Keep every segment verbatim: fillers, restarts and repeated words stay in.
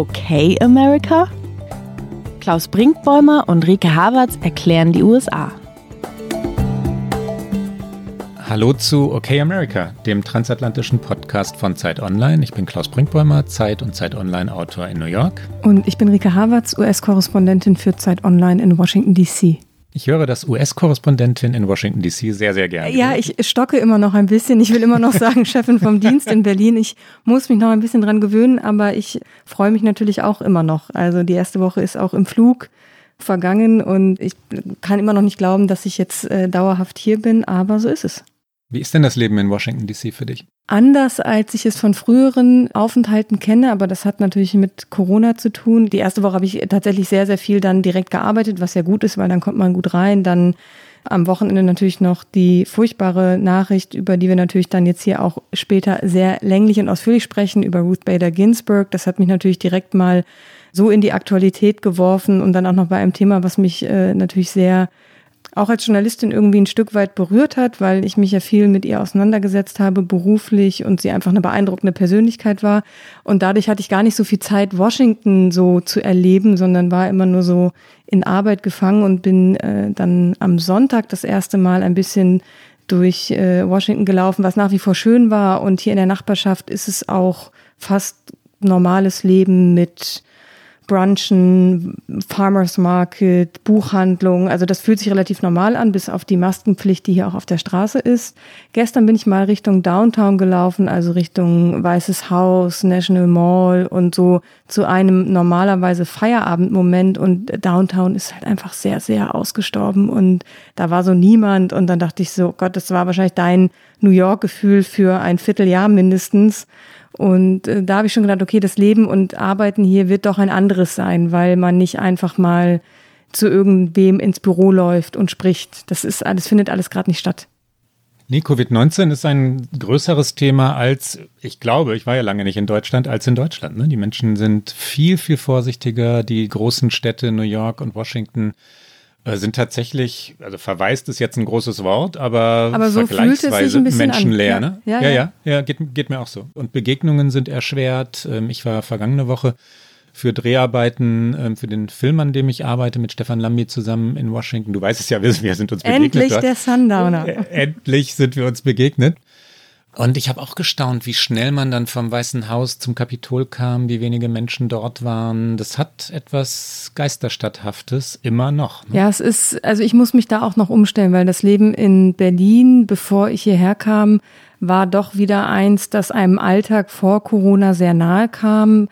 Okay, America? Klaus Brinkbäumer und Rike Havertz erklären die U S A. Hallo zu Okay America, dem transatlantischen Podcast von Zeit Online. Ich bin Klaus Brinkbäumer, Zeit- und Zeit-Online-Autor in New York. Und ich bin Rike Havertz, U S-Korrespondentin für Zeit Online in Washington, D C Ich höre das U S-Korrespondentin in Washington, D C sehr, sehr gerne. Ja, ich stocke immer noch ein bisschen. Ich will immer noch sagen, Chefin vom Dienst in Berlin. Ich muss mich noch ein bisschen dran gewöhnen, aber ich freue mich natürlich auch immer noch. Also die erste Woche ist auch im Flug vergangen und ich kann immer noch nicht glauben, dass ich jetzt äh, dauerhaft hier bin, aber so ist es. Wie ist denn das Leben in Washington, D C für dich? Anders, als ich es von früheren Aufenthalten kenne, aber das hat natürlich mit Corona zu tun. Die erste Woche habe ich tatsächlich sehr, sehr viel dann direkt gearbeitet, was ja gut ist, weil dann kommt man gut rein. Dann am Wochenende natürlich noch die furchtbare Nachricht, über die wir natürlich dann jetzt hier auch später sehr länglich und ausführlich sprechen, über Ruth Bader Ginsburg. Das hat mich natürlich direkt mal so in die Aktualität geworfen und dann auch noch bei einem Thema, was mich äh, natürlich sehr auch als Journalistin irgendwie ein Stück weit berührt hat, weil ich mich ja viel mit ihr auseinandergesetzt habe, beruflich, und sie einfach eine beeindruckende Persönlichkeit war. Und dadurch hatte ich gar nicht so viel Zeit, Washington so zu erleben, sondern war immer nur so in Arbeit gefangen und bin äh, dann am Sonntag das erste Mal ein bisschen durch äh, Washington gelaufen, was nach wie vor schön war. Und hier in der Nachbarschaft ist es auch fast normales Leben mit Brunchen, Farmers Market, Buchhandlung, also das fühlt sich relativ normal an, bis auf die Maskenpflicht, die hier auch auf der Straße ist. Gestern bin ich mal Richtung Downtown gelaufen, also Richtung Weißes Haus, National Mall und so zu einem normalerweise Feierabendmoment, und Downtown ist halt einfach sehr, sehr ausgestorben und da war so niemand, und dann dachte ich so, Gott, das war wahrscheinlich dein New York-Gefühl für ein Vierteljahr mindestens. Und da habe ich schon gedacht, okay, das Leben und Arbeiten hier wird doch ein anderes sein, weil man nicht einfach mal zu irgendwem ins Büro läuft und spricht. Das ist alles, findet alles gerade nicht statt. Nee, Covid neunzehn ist ein größeres Thema als, ich glaube, ich war ja lange nicht in Deutschland, als in Deutschland. Ne? Die Menschen sind viel, viel vorsichtiger. Die großen Städte New York und Washington sind tatsächlich, also verwaist ist jetzt ein großes Wort, aber, aber so vergleichsweise menschenleer. Ja. Ne? Ja, ja, ja, ja, ja geht, geht mir auch so. Und Begegnungen sind erschwert. Ich war vergangene Woche für Dreharbeiten, für den Film, an dem ich arbeite, mit Stefan Lambi zusammen in Washington. Du weißt es ja, wir sind uns begegnet. Endlich dort. Der Sundowner. Endlich sind wir uns begegnet. Und ich habe auch gestaunt, wie schnell man dann vom Weißen Haus zum Kapitol kam, wie wenige Menschen dort waren. Das hat etwas Geisterstadthaftes immer noch. Ne? Ja, es ist, also ich muss mich da auch noch umstellen, weil das Leben in Berlin, bevor ich hierher kam, war doch wieder eins, das einem Alltag vor Corona sehr nahe kam.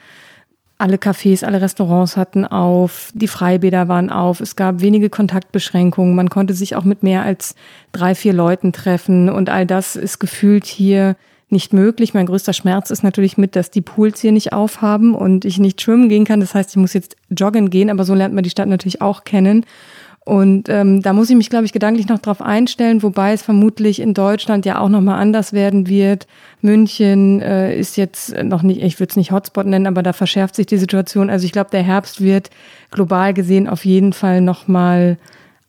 Alle Cafés, alle Restaurants hatten auf, die Freibäder waren auf, es gab wenige Kontaktbeschränkungen, man konnte sich auch mit mehr als drei, vier Leuten treffen, und all das ist gefühlt hier nicht möglich. Mein größter Schmerz ist natürlich mit, dass die Pools hier nicht aufhaben und ich nicht schwimmen gehen kann, das heißt, ich muss jetzt joggen gehen, aber so lernt man die Stadt natürlich auch kennen. Und ähm, da muss ich mich, glaube ich, gedanklich noch drauf einstellen, wobei es vermutlich in Deutschland ja auch nochmal anders werden wird. München äh, ist jetzt noch nicht, ich würde es nicht Hotspot nennen, aber da verschärft sich die Situation. Also ich glaube, der Herbst wird global gesehen auf jeden Fall nochmal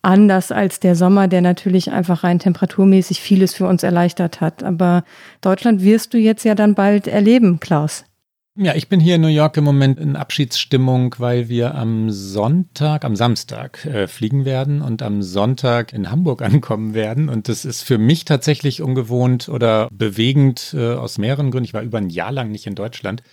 anders als der Sommer, der natürlich einfach rein temperaturmäßig vieles für uns erleichtert hat. Aber Deutschland wirst du jetzt ja dann bald erleben, Klaus. Ja, ich bin hier in New York im Moment in Abschiedsstimmung, weil wir am Sonntag, am Samstag äh, fliegen werden und am Sonntag in Hamburg ankommen werden. Und das ist für mich tatsächlich ungewohnt oder bewegend äh, aus mehreren Gründen. Ich war über ein Jahr lang nicht in Deutschland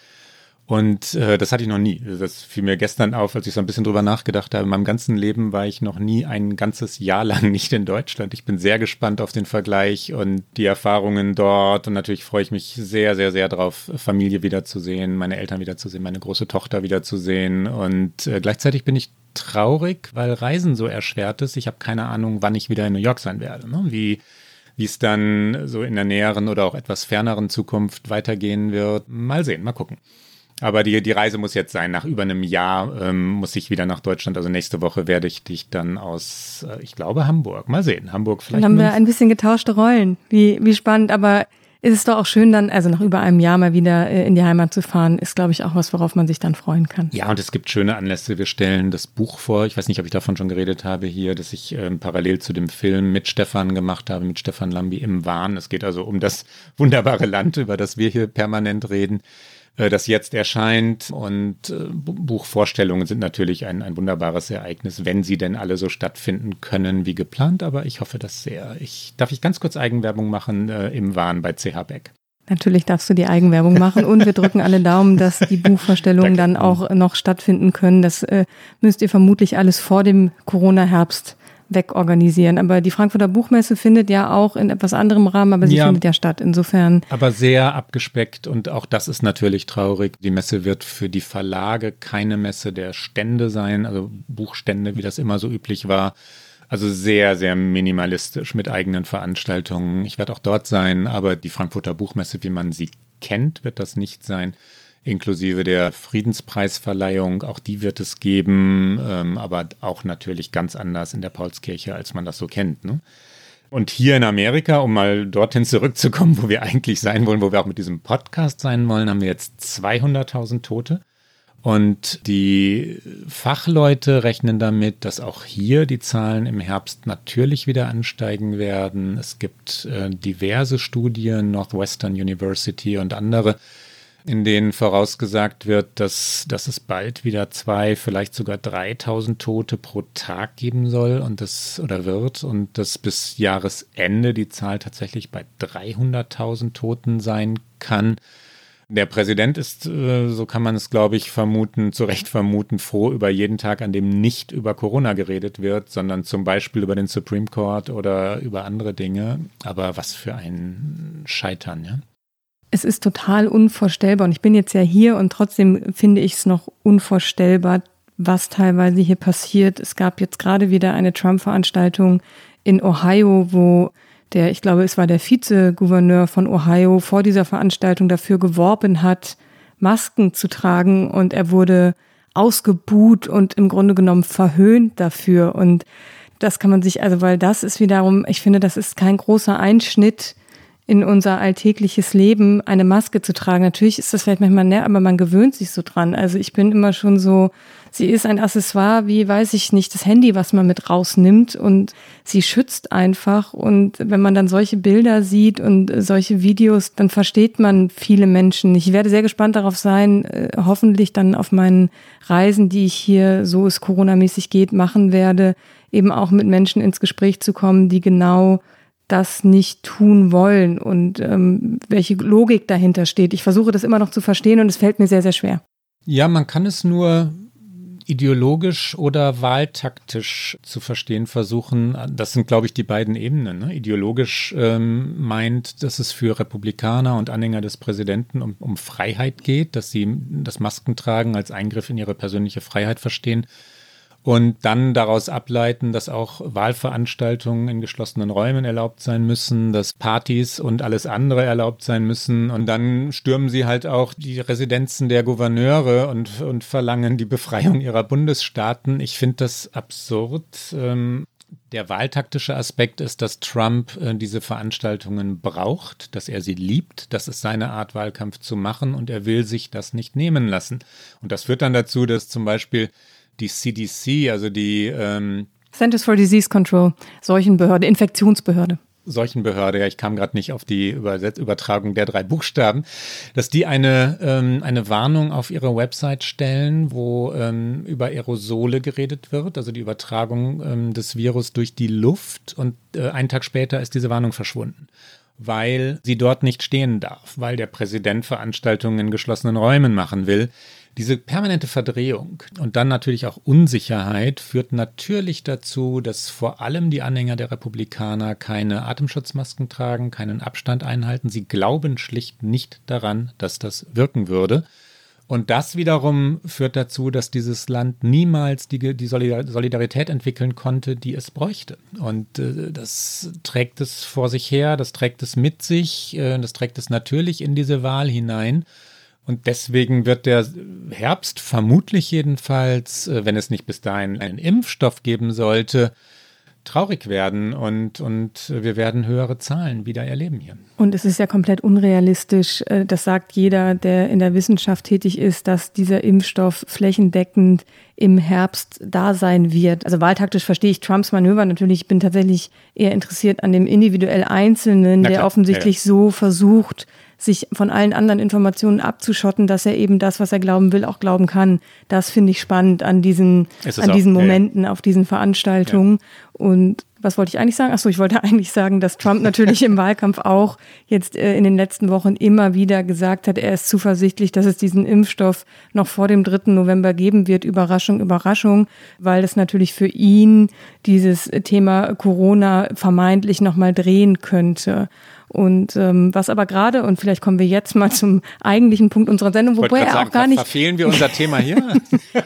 und äh, das hatte ich noch nie. Das fiel mir gestern auf, als ich so ein bisschen drüber nachgedacht habe. In meinem ganzen Leben war ich noch nie ein ganzes Jahr lang nicht in Deutschland. Ich bin sehr gespannt auf den Vergleich und die Erfahrungen dort, und natürlich freue ich mich sehr, sehr, sehr drauf, Familie wiederzusehen, meine Eltern wiederzusehen, meine große Tochter wiederzusehen, und äh, gleichzeitig bin ich traurig, weil Reisen so erschwert ist. Ich habe keine Ahnung, wann ich wieder in New York sein werde, ne? Wie wie es dann so in der näheren oder auch etwas ferneren Zukunft weitergehen wird. Mal sehen, mal gucken. Aber die, die Reise muss jetzt sein. Nach über einem Jahr ähm, muss ich wieder nach Deutschland. Also nächste Woche werde ich dich dann aus, äh, ich glaube, Hamburg. Mal sehen, Hamburg vielleicht. Dann haben wir ein bisschen getauschte Rollen. Wie, wie spannend. Aber ist es doch auch schön dann, also nach über einem Jahr mal wieder äh, in die Heimat zu fahren, ist, glaube ich, auch was, worauf man sich dann freuen kann. Ja, und es gibt schöne Anlässe. Wir stellen das Buch vor. Ich weiß nicht, ob ich davon schon geredet habe hier, dass ich ähm, parallel zu dem Film mit Stefan gemacht habe, mit Stefan Lambi, Im Wahn. Es geht also um das wunderbare Land, über das wir hier permanent reden. äh, das jetzt erscheint. Und äh, Buchvorstellungen sind natürlich ein, ein wunderbares Ereignis, wenn sie denn alle so stattfinden können wie geplant. Aber ich hoffe das sehr. Ich, darf ich ganz kurz Eigenwerbung machen äh, im Wahn bei C H Beck? Natürlich darfst du die Eigenwerbung machen und wir drücken alle Daumen, dass die Buchvorstellungen dann auch noch stattfinden können. Das äh, müsst ihr vermutlich alles vor dem Corona-Herbst wegorganisieren. Aber die Frankfurter Buchmesse findet ja auch in etwas anderem Rahmen, aber sie ja, findet ja statt. Insofern. Aber sehr abgespeckt und auch das ist natürlich traurig. Die Messe wird für die Verlage keine Messe der Stände sein, also Buchstände, wie das immer so üblich war. Also sehr, sehr minimalistisch mit eigenen Veranstaltungen. Ich werde auch dort sein, aber die Frankfurter Buchmesse, wie man sie kennt, wird das nicht sein, inklusive der Friedenspreisverleihung. Auch die wird es geben, ähm, aber auch natürlich ganz anders in der Paulskirche, als man das so kennt, ne? Und hier in Amerika, um mal dorthin zurückzukommen, wo wir eigentlich sein wollen, wo wir auch mit diesem Podcast sein wollen, haben wir jetzt zweihunderttausend Tote. Und die Fachleute rechnen damit, dass auch hier die Zahlen im Herbst natürlich wieder ansteigen werden. Es gibt äh, diverse Studien, Northwestern University und andere, in denen vorausgesagt wird, dass, dass es bald wieder zwei, vielleicht sogar dreitausend Tote pro Tag geben soll und das oder wird und dass bis Jahresende die Zahl tatsächlich bei dreihunderttausend Toten sein kann. Der Präsident ist, so kann man es, glaube ich, vermuten, zu Recht vermuten, froh über jeden Tag, an dem nicht über Corona geredet wird, sondern zum Beispiel über den Supreme Court oder über andere Dinge. Aber was für ein Scheitern, ja? Es ist total unvorstellbar und ich bin jetzt ja hier und trotzdem finde ich es noch unvorstellbar, was teilweise hier passiert. Es gab jetzt gerade wieder eine Trump-Veranstaltung in Ohio, wo der, ich glaube, es war der Vizegouverneur von Ohio, vor dieser Veranstaltung dafür geworben hat, Masken zu tragen und er wurde ausgebuht und im Grunde genommen verhöhnt dafür und das kann man sich, also weil das ist wiederum, ich finde, das ist kein großer Einschnitt in unser alltägliches Leben, eine Maske zu tragen. Natürlich ist das vielleicht manchmal näher, aber man gewöhnt sich so dran. Also ich bin immer schon so, sie ist ein Accessoire wie, weiß ich nicht, das Handy, was man mit rausnimmt und sie schützt einfach. Und wenn man dann solche Bilder sieht und solche Videos, dann versteht man viele Menschen. Ich werde sehr gespannt darauf sein, hoffentlich dann auf meinen Reisen, die ich hier, so es coronamäßig geht, machen werde, eben auch mit Menschen ins Gespräch zu kommen, die genau das nicht tun wollen und ähm, welche Logik dahinter steht. Ich versuche das immer noch zu verstehen und es fällt mir sehr, sehr schwer. Ja, man kann es nur ideologisch oder wahltaktisch zu verstehen versuchen. Das sind, glaube ich, die beiden Ebenen, ne? Ideologisch ähm, meint, dass es für Republikaner und Anhänger des Präsidenten um, um Freiheit geht, dass sie das Maskentragen als Eingriff in ihre persönliche Freiheit verstehen. Und dann daraus ableiten, dass auch Wahlveranstaltungen in geschlossenen Räumen erlaubt sein müssen, dass Partys und alles andere erlaubt sein müssen. Und dann stürmen sie halt auch die Residenzen der Gouverneure und, und verlangen die Befreiung ihrer Bundesstaaten. Ich finde das absurd. Der wahltaktische Aspekt ist, dass Trump diese Veranstaltungen braucht, dass er sie liebt. Das ist seine Art, Wahlkampf zu machen und er will sich das nicht nehmen lassen. Und das führt dann dazu, dass zum Beispiel die C D C, also die ähm, Centers for Disease Control, Seuchenbehörde, Infektionsbehörde. Seuchenbehörde, ja, ich kam gerade nicht auf die Überset- Übertragung der drei Buchstaben, dass die eine, ähm, eine Warnung auf ihre Website stellen, wo ähm, über Aerosole geredet wird, also die Übertragung ähm, des Virus durch die Luft. Und äh, einen Tag später ist diese Warnung verschwunden, weil sie dort nicht stehen darf, weil der Präsident Veranstaltungen in geschlossenen Räumen machen will. Diese permanente Verdrehung und dann natürlich auch Unsicherheit führt natürlich dazu, dass vor allem die Anhänger der Republikaner keine Atemschutzmasken tragen, keinen Abstand einhalten. Sie glauben schlicht nicht daran, dass das wirken würde. Und das wiederum führt dazu, dass dieses Land niemals die, die Solidarität entwickeln konnte, die es bräuchte. Und äh, das trägt es vor sich her, das trägt es mit sich, äh, das trägt es natürlich in diese Wahl hinein. Und deswegen wird der Herbst vermutlich jedenfalls, wenn es nicht bis dahin einen Impfstoff geben sollte, traurig werden und, und wir werden höhere Zahlen wieder erleben hier. Und es ist ja komplett unrealistisch, das sagt jeder, der in der Wissenschaft tätig ist, dass dieser Impfstoff flächendeckend im Herbst da sein wird. Also wahltaktisch verstehe ich Trumps Manöver natürlich. Ich bin tatsächlich eher interessiert an dem individuell Einzelnen, der offensichtlich so versucht, sich von allen anderen Informationen abzuschotten, dass er eben das, was er glauben will, auch glauben kann. Das finde ich spannend an diesen, an diesen auch, Momenten, ja. auf diesen Veranstaltungen. Ja. Und was wollte ich eigentlich sagen? Achso, ich wollte eigentlich sagen, dass Trump natürlich im Wahlkampf auch jetzt äh, in den letzten Wochen immer wieder gesagt hat, er ist zuversichtlich, dass es diesen Impfstoff noch vor dem dritten November geben wird. Überraschung, Überraschung, weil das natürlich für ihn dieses Thema Corona vermeintlich nochmal drehen könnte. Und ähm, was aber gerade, und vielleicht kommen wir jetzt mal zum eigentlichen Punkt unserer Sendung, wobei er auch sagen, gar nicht... Verfehlen wir unser Thema hier?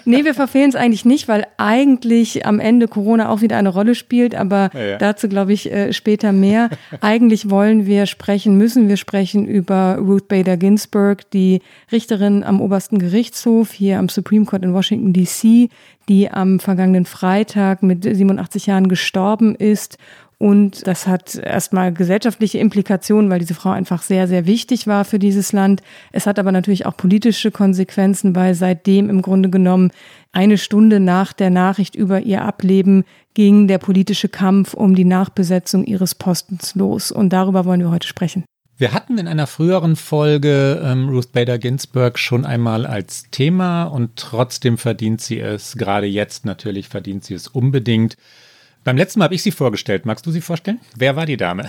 Nee, wir verfehlen es eigentlich nicht, weil eigentlich am Ende Corona auch wieder eine Rolle spielt, aber ja, ja. dazu glaube ich äh, später mehr. Eigentlich wollen wir sprechen, müssen wir sprechen über Ruth Bader Ginsburg, die Richterin am obersten Gerichtshof hier am Supreme Court in Washington D C, die am vergangenen Freitag mit siebenundachtzig Jahren gestorben ist. Und das hat erstmal gesellschaftliche Implikationen, weil diese Frau einfach sehr, sehr wichtig war für dieses Land. Es hat aber natürlich auch politische Konsequenzen, weil seitdem im Grunde genommen eine Stunde nach der Nachricht über ihr Ableben ging der politische Kampf um die Nachbesetzung ihres Postens los. Und darüber wollen wir heute sprechen. Wir hatten in einer früheren Folge ähm, Ruth Bader Ginsburg schon einmal als Thema und trotzdem verdient sie es, gerade jetzt natürlich verdient sie es unbedingt. Beim letzten Mal habe ich sie vorgestellt. Magst du sie vorstellen? Wer war die Dame?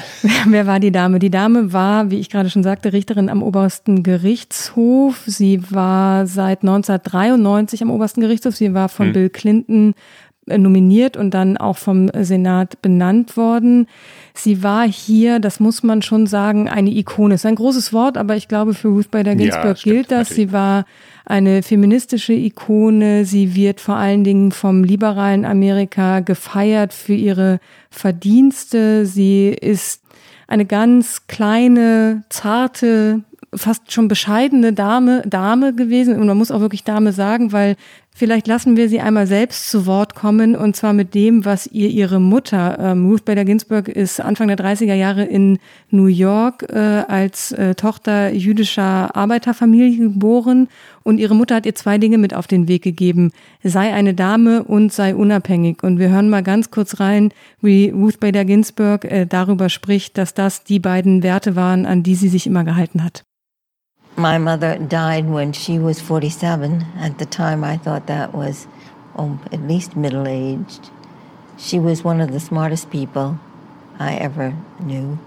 Wer war die Dame? Die Dame war, wie ich gerade schon sagte, Richterin am obersten Gerichtshof. Sie war seit neunzehnhundertdreiundneunzig am obersten Gerichtshof. Sie war von hm. Bill Clinton nominiert und dann auch vom Senat benannt worden. Sie war hier, das muss man schon sagen, eine Ikone. Das ist ein großes Wort, aber ich glaube, für Ruth Bader Ginsburg ja, stimmt, gilt das. Natürlich. Sie war eine feministische Ikone. Sie wird vor allen Dingen vom liberalen Amerika gefeiert für ihre Verdienste. Sie ist eine ganz kleine, zarte, fast schon bescheidene Dame, Dame gewesen. Und man muss auch wirklich Dame sagen, weil vielleicht lassen wir sie einmal selbst zu Wort kommen, und zwar mit dem, was ihr ihre Mutter, ähm, Ruth Bader Ginsburg ist Anfang der dreißiger Jahre in New York äh, als äh, Tochter jüdischer Arbeiterfamilie geboren, und ihre Mutter hat ihr zwei Dinge mit auf den Weg gegeben: sei eine Dame und sei unabhängig. Und wir hören mal ganz kurz rein, wie Ruth Bader Ginsburg äh, darüber spricht, dass das die beiden Werte waren, an die sie sich immer gehalten hat. My mother died when she was forty-seven. At the time, I thought that was oh, at least middle-aged. She was one of the smartest people I ever knew.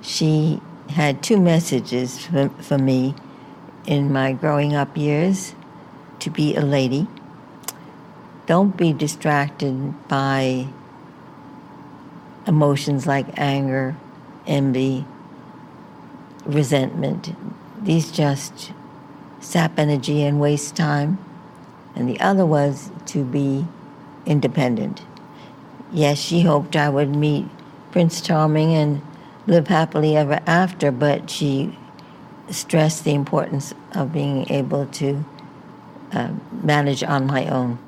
She had two messages for, for me in my growing up years: to be a lady. Don't be distracted by emotions like anger, envy, resentment. These just sap energy and waste time. And the other was to be independent. Yes, she hoped I would meet Prince Charming and live happily ever after, but she stressed the importance of being able to uh, manage on my own.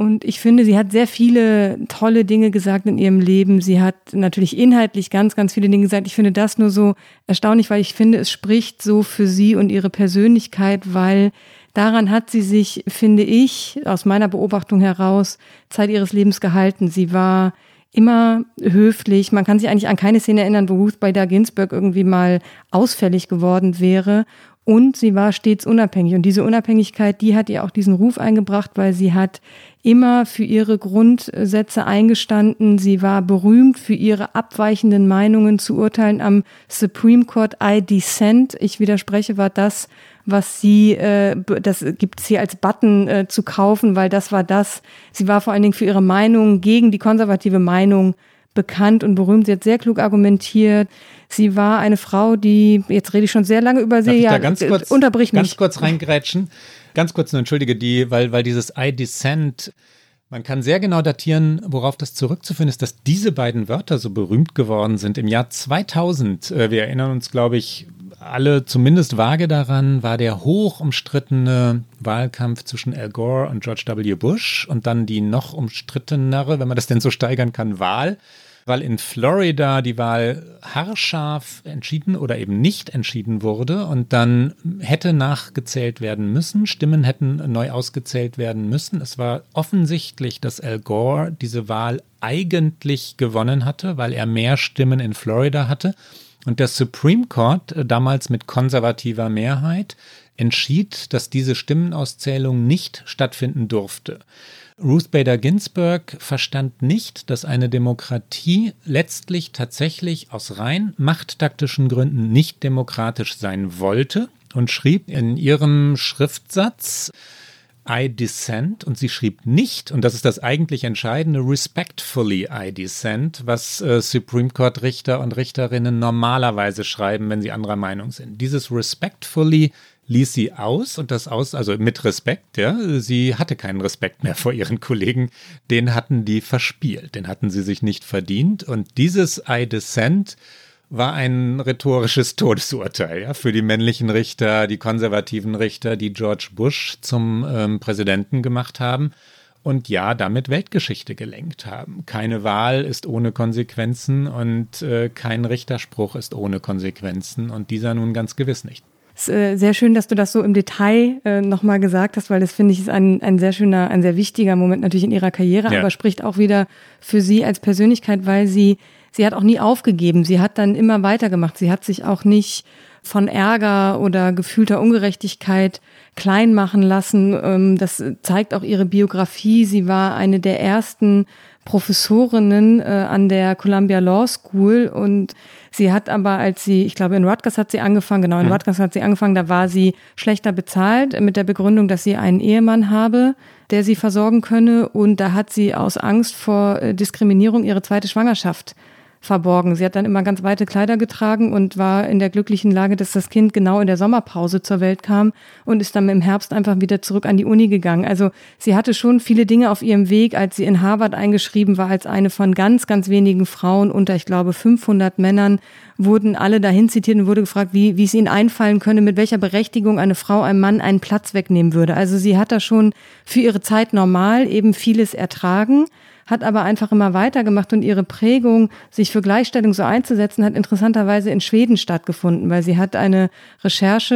Und ich finde, sie hat sehr viele tolle Dinge gesagt in ihrem Leben. Sie hat natürlich inhaltlich ganz, ganz viele Dinge gesagt. Ich finde das nur so erstaunlich, weil ich finde, es spricht so für sie und ihre Persönlichkeit, weil daran hat sie sich, finde ich, aus meiner Beobachtung heraus, Zeit ihres Lebens gehalten. Sie war immer höflich. Man kann sich eigentlich an keine Szene erinnern, wo Ruth Bader Ginsburg irgendwie mal ausfällig geworden wäre. Und sie war stets unabhängig. Und diese Unabhängigkeit, die hat ihr auch diesen Ruf eingebracht, weil sie hat immer für ihre Grundsätze eingestanden. Sie war berühmt für ihre abweichenden Meinungen zu Urteilen am Supreme Court. I dissent, ich widerspreche, war das, was sie, äh, das gibt es hier als Button äh, zu kaufen, weil das war das. Sie war vor allen Dingen für ihre Meinung gegen die konservative Meinung bekannt und berühmt. Sie hat sehr klug argumentiert. Sie war eine Frau, die, jetzt rede ich schon sehr lange über sie, ja, unterbrich mich. Ganz kurz reingrätschen, ganz kurz nur, entschuldige die, weil, weil dieses I dissent, man kann sehr genau datieren, worauf das zurückzuführen ist, dass diese beiden Wörter so berühmt geworden sind. Im Jahr zweitausend, wir erinnern uns, glaube ich, alle zumindest vage daran, war der hoch umstrittene Wahlkampf zwischen Al Gore und George W. Bush und dann die noch umstrittenere, wenn man das denn so steigern kann, Wahl. Weil in Florida die Wahl haarscharf entschieden oder eben nicht entschieden wurde und dann hätte nachgezählt werden müssen, Stimmen hätten neu ausgezählt werden müssen. Es war offensichtlich, dass Al Gore diese Wahl eigentlich gewonnen hatte, weil er mehr Stimmen in Florida hatte Und der Supreme Court, damals mit konservativer Mehrheit, entschied, dass diese Stimmenauszählung nicht stattfinden durfte. Ruth Bader Ginsburg verstand nicht, dass eine Demokratie letztlich tatsächlich aus rein machttaktischen Gründen nicht demokratisch sein wollte und schrieb in ihrem Schriftsatz I dissent, und sie schrieb nicht, und das ist das eigentlich Entscheidende, respectfully I dissent, was äh, Supreme Court Richter und Richterinnen normalerweise schreiben, wenn sie anderer Meinung sind. Dieses respectfully ließ sie aus, und das aus, also mit Respekt, ja, sie hatte keinen Respekt mehr vor ihren Kollegen, den hatten die verspielt, den hatten sie sich nicht verdient, und dieses I dissent war ein rhetorisches Todesurteil, ja, für die männlichen Richter, die konservativen Richter, die George Bush zum ähm, Präsidenten gemacht haben und ja, damit Weltgeschichte gelenkt haben. Keine Wahl ist ohne Konsequenzen und äh, kein Richterspruch ist ohne Konsequenzen und dieser nun ganz gewiss nicht. Es ist äh, sehr schön, dass du das so im Detail äh, nochmal gesagt hast, weil das, finde ich, ist ein, ein sehr schöner, ein sehr wichtiger Moment natürlich in ihrer Karriere, ja. Aber spricht auch wieder für sie als Persönlichkeit, weil sie Sie hat auch nie aufgegeben, sie hat dann immer weitergemacht, sie hat sich auch nicht von Ärger oder gefühlter Ungerechtigkeit klein machen lassen. Das zeigt auch ihre Biografie, sie war eine der ersten Professorinnen an der Columbia Law School und sie hat aber, als sie, ich glaube in Rutgers hat sie angefangen, genau in mhm. Rutgers hat sie angefangen, da war sie schlechter bezahlt mit der Begründung, dass sie einen Ehemann habe, der sie versorgen könne und da hat sie aus Angst vor Diskriminierung ihre zweite Schwangerschaft verborgen. Sie hat dann immer ganz weite Kleider getragen und war in der glücklichen Lage, dass das Kind genau in der Sommerpause zur Welt kam und ist dann im Herbst einfach wieder zurück an die Uni gegangen. Also sie hatte schon viele Dinge auf ihrem Weg, als sie in Harvard eingeschrieben war, als eine von ganz, ganz wenigen Frauen unter, ich glaube, fünfhundert Männern, wurden alle dahin zitiert und wurde gefragt, wie, wie es ihnen einfallen könne, mit welcher Berechtigung eine Frau einem Mann einen Platz wegnehmen würde. Also sie hat da schon für ihre Zeit normal eben vieles ertragen, hat aber einfach immer weitergemacht und ihre Prägung, sich für Gleichstellung so einzusetzen, hat interessanterweise in Schweden stattgefunden, weil sie hat eine Recherche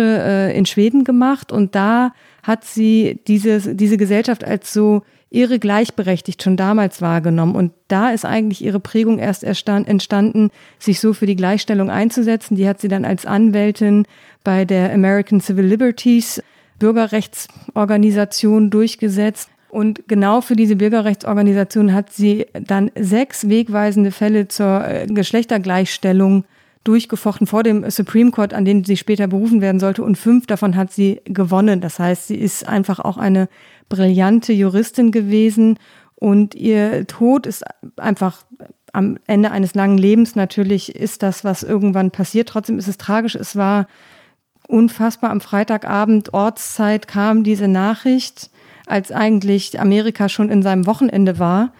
äh, in Schweden gemacht und da hat sie dieses, diese Gesellschaft als so irre gleichberechtigt schon damals wahrgenommen und da ist eigentlich ihre Prägung erst entstanden, sich so für die Gleichstellung einzusetzen. Die hat sie dann als Anwältin bei der American Civil Liberties Bürgerrechtsorganisation durchgesetzt. Und genau für diese Bürgerrechtsorganisation hat sie dann sechs wegweisende Fälle zur Geschlechtergleichstellung durchgefochten vor dem Supreme Court, an den sie später berufen werden sollte. Und fünf davon hat sie gewonnen. Das heißt, sie ist einfach auch eine brillante Juristin gewesen. Und ihr Tod ist einfach am Ende eines langen Lebens. Natürlich ist das, was irgendwann passiert. Trotzdem ist es tragisch. Es war unfassbar. Am Freitagabend, Ortszeit, kam diese Nachricht, als eigentlich Amerika schon in seinem Wochenende war.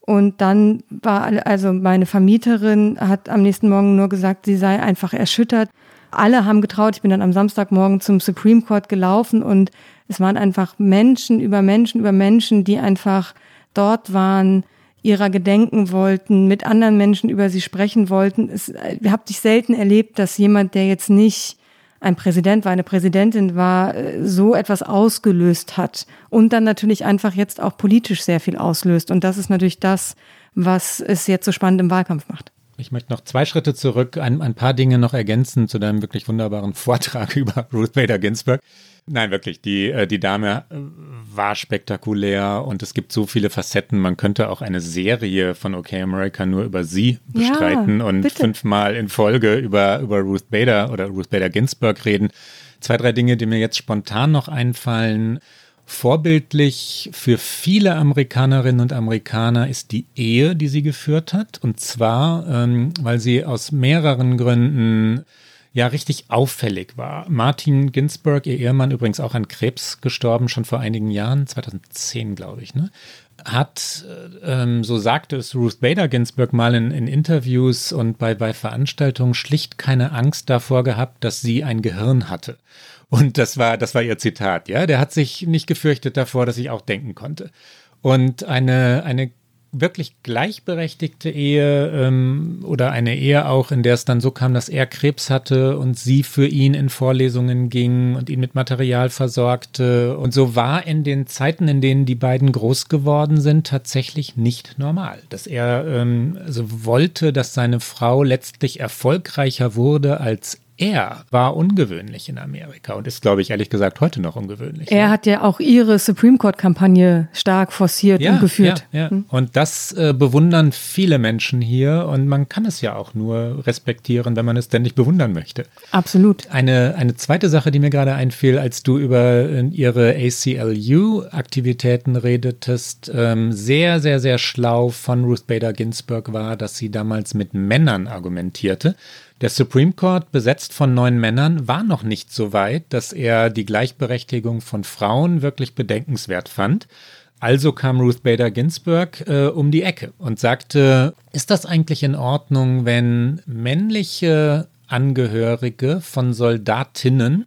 Und dann war, also meine Vermieterin hat am nächsten Morgen nur gesagt, sie sei einfach erschüttert. Alle haben getraut. Ich bin dann am Samstagmorgen zum Supreme Court gelaufen und es waren einfach Menschen über Menschen über Menschen, die einfach dort waren, ihrer gedenken wollten, mit anderen Menschen über sie sprechen wollten. Es, ich habe dich selten erlebt, dass jemand, der jetzt nicht ein Präsident war, eine Präsidentin war, so etwas ausgelöst hat und dann natürlich einfach jetzt auch politisch sehr viel auslöst. Und das ist natürlich das, was es jetzt so spannend im Wahlkampf macht. Ich möchte noch zwei Schritte zurück, ein, ein paar Dinge noch ergänzen zu deinem wirklich wunderbaren Vortrag über Ruth Bader Ginsburg. Nein, wirklich, die, die Dame war spektakulär und es gibt so viele Facetten. Man könnte auch eine Serie von OK America nur über sie bestreiten, ja, und bitte fünfmal in Folge über, über Ruth Bader oder Ruth Bader Ginsburg reden. Zwei, drei Dinge, die mir jetzt spontan noch einfallen. Vorbildlich für viele Amerikanerinnen und Amerikaner ist die Ehe, die sie geführt hat. Und zwar, ähm, weil sie aus mehreren Gründen ja richtig auffällig war. Martin Ginsburg, ihr Ehemann, übrigens auch an Krebs gestorben, schon vor einigen Jahren, zweitausendzehn, glaube ich, ne, hat, ähm, so sagte es Ruth Bader Ginsburg mal in, in Interviews und bei, bei Veranstaltungen, schlicht keine Angst davor gehabt, dass sie ein Gehirn hatte. Und das war, das war ihr Zitat, ja. Der hat sich nicht gefürchtet davor, dass ich auch denken konnte. Und eine, eine wirklich gleichberechtigte Ehe ähm, oder eine Ehe auch, in der es dann so kam, dass er Krebs hatte und sie für ihn in Vorlesungen ging und ihn mit Material versorgte. Und so war in den Zeiten, in denen die beiden groß geworden sind, tatsächlich nicht normal, dass er ähm, also wollte, dass seine Frau letztlich erfolgreicher wurde als er, war ungewöhnlich in Amerika und ist, glaube ich, ehrlich gesagt heute noch ungewöhnlich. Er hat ja auch ihre Supreme Court-Kampagne stark forciert ja, und geführt. Ja, ja. Hm? Und das äh, bewundern viele Menschen hier und man kann es ja auch nur respektieren, wenn man es ständig bewundern möchte. Absolut. Eine, eine zweite Sache, die mir gerade einfiel, als du über ihre A C L U-Aktivitäten redetest, ähm, sehr, sehr, sehr schlau von Ruth Bader Ginsburg war, dass sie damals mit Männern argumentierte. Der Supreme Court, besetzt von neun Männern, war noch nicht so weit, dass er die Gleichberechtigung von Frauen wirklich bedenkenswert fand. Also kam Ruth Bader Ginsburg äh, um die Ecke und sagte, ist das eigentlich in Ordnung, wenn männliche Angehörige von Soldatinnen,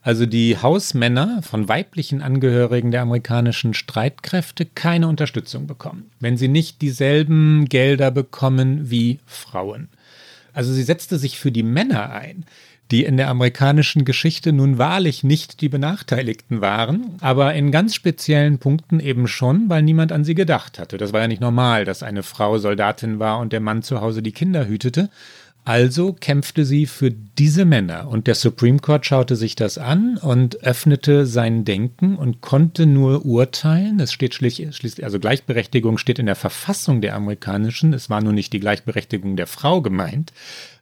also die Hausmänner von weiblichen Angehörigen der amerikanischen Streitkräfte, keine Unterstützung bekommen, wenn sie nicht dieselben Gelder bekommen wie Frauen? Also sie setzte sich für die Männer ein, die in der amerikanischen Geschichte nun wahrlich nicht die Benachteiligten waren, aber in ganz speziellen Punkten eben schon, weil niemand an sie gedacht hatte. Das war ja nicht normal, dass eine Frau Soldatin war und der Mann zu Hause die Kinder hütete. Also kämpfte sie für diese Männer und der Supreme Court schaute sich das an und öffnete sein Denken und konnte nur urteilen. Das steht schließlich, also Gleichberechtigung steht in der Verfassung der amerikanischen. Es war nur nicht die Gleichberechtigung der Frau gemeint.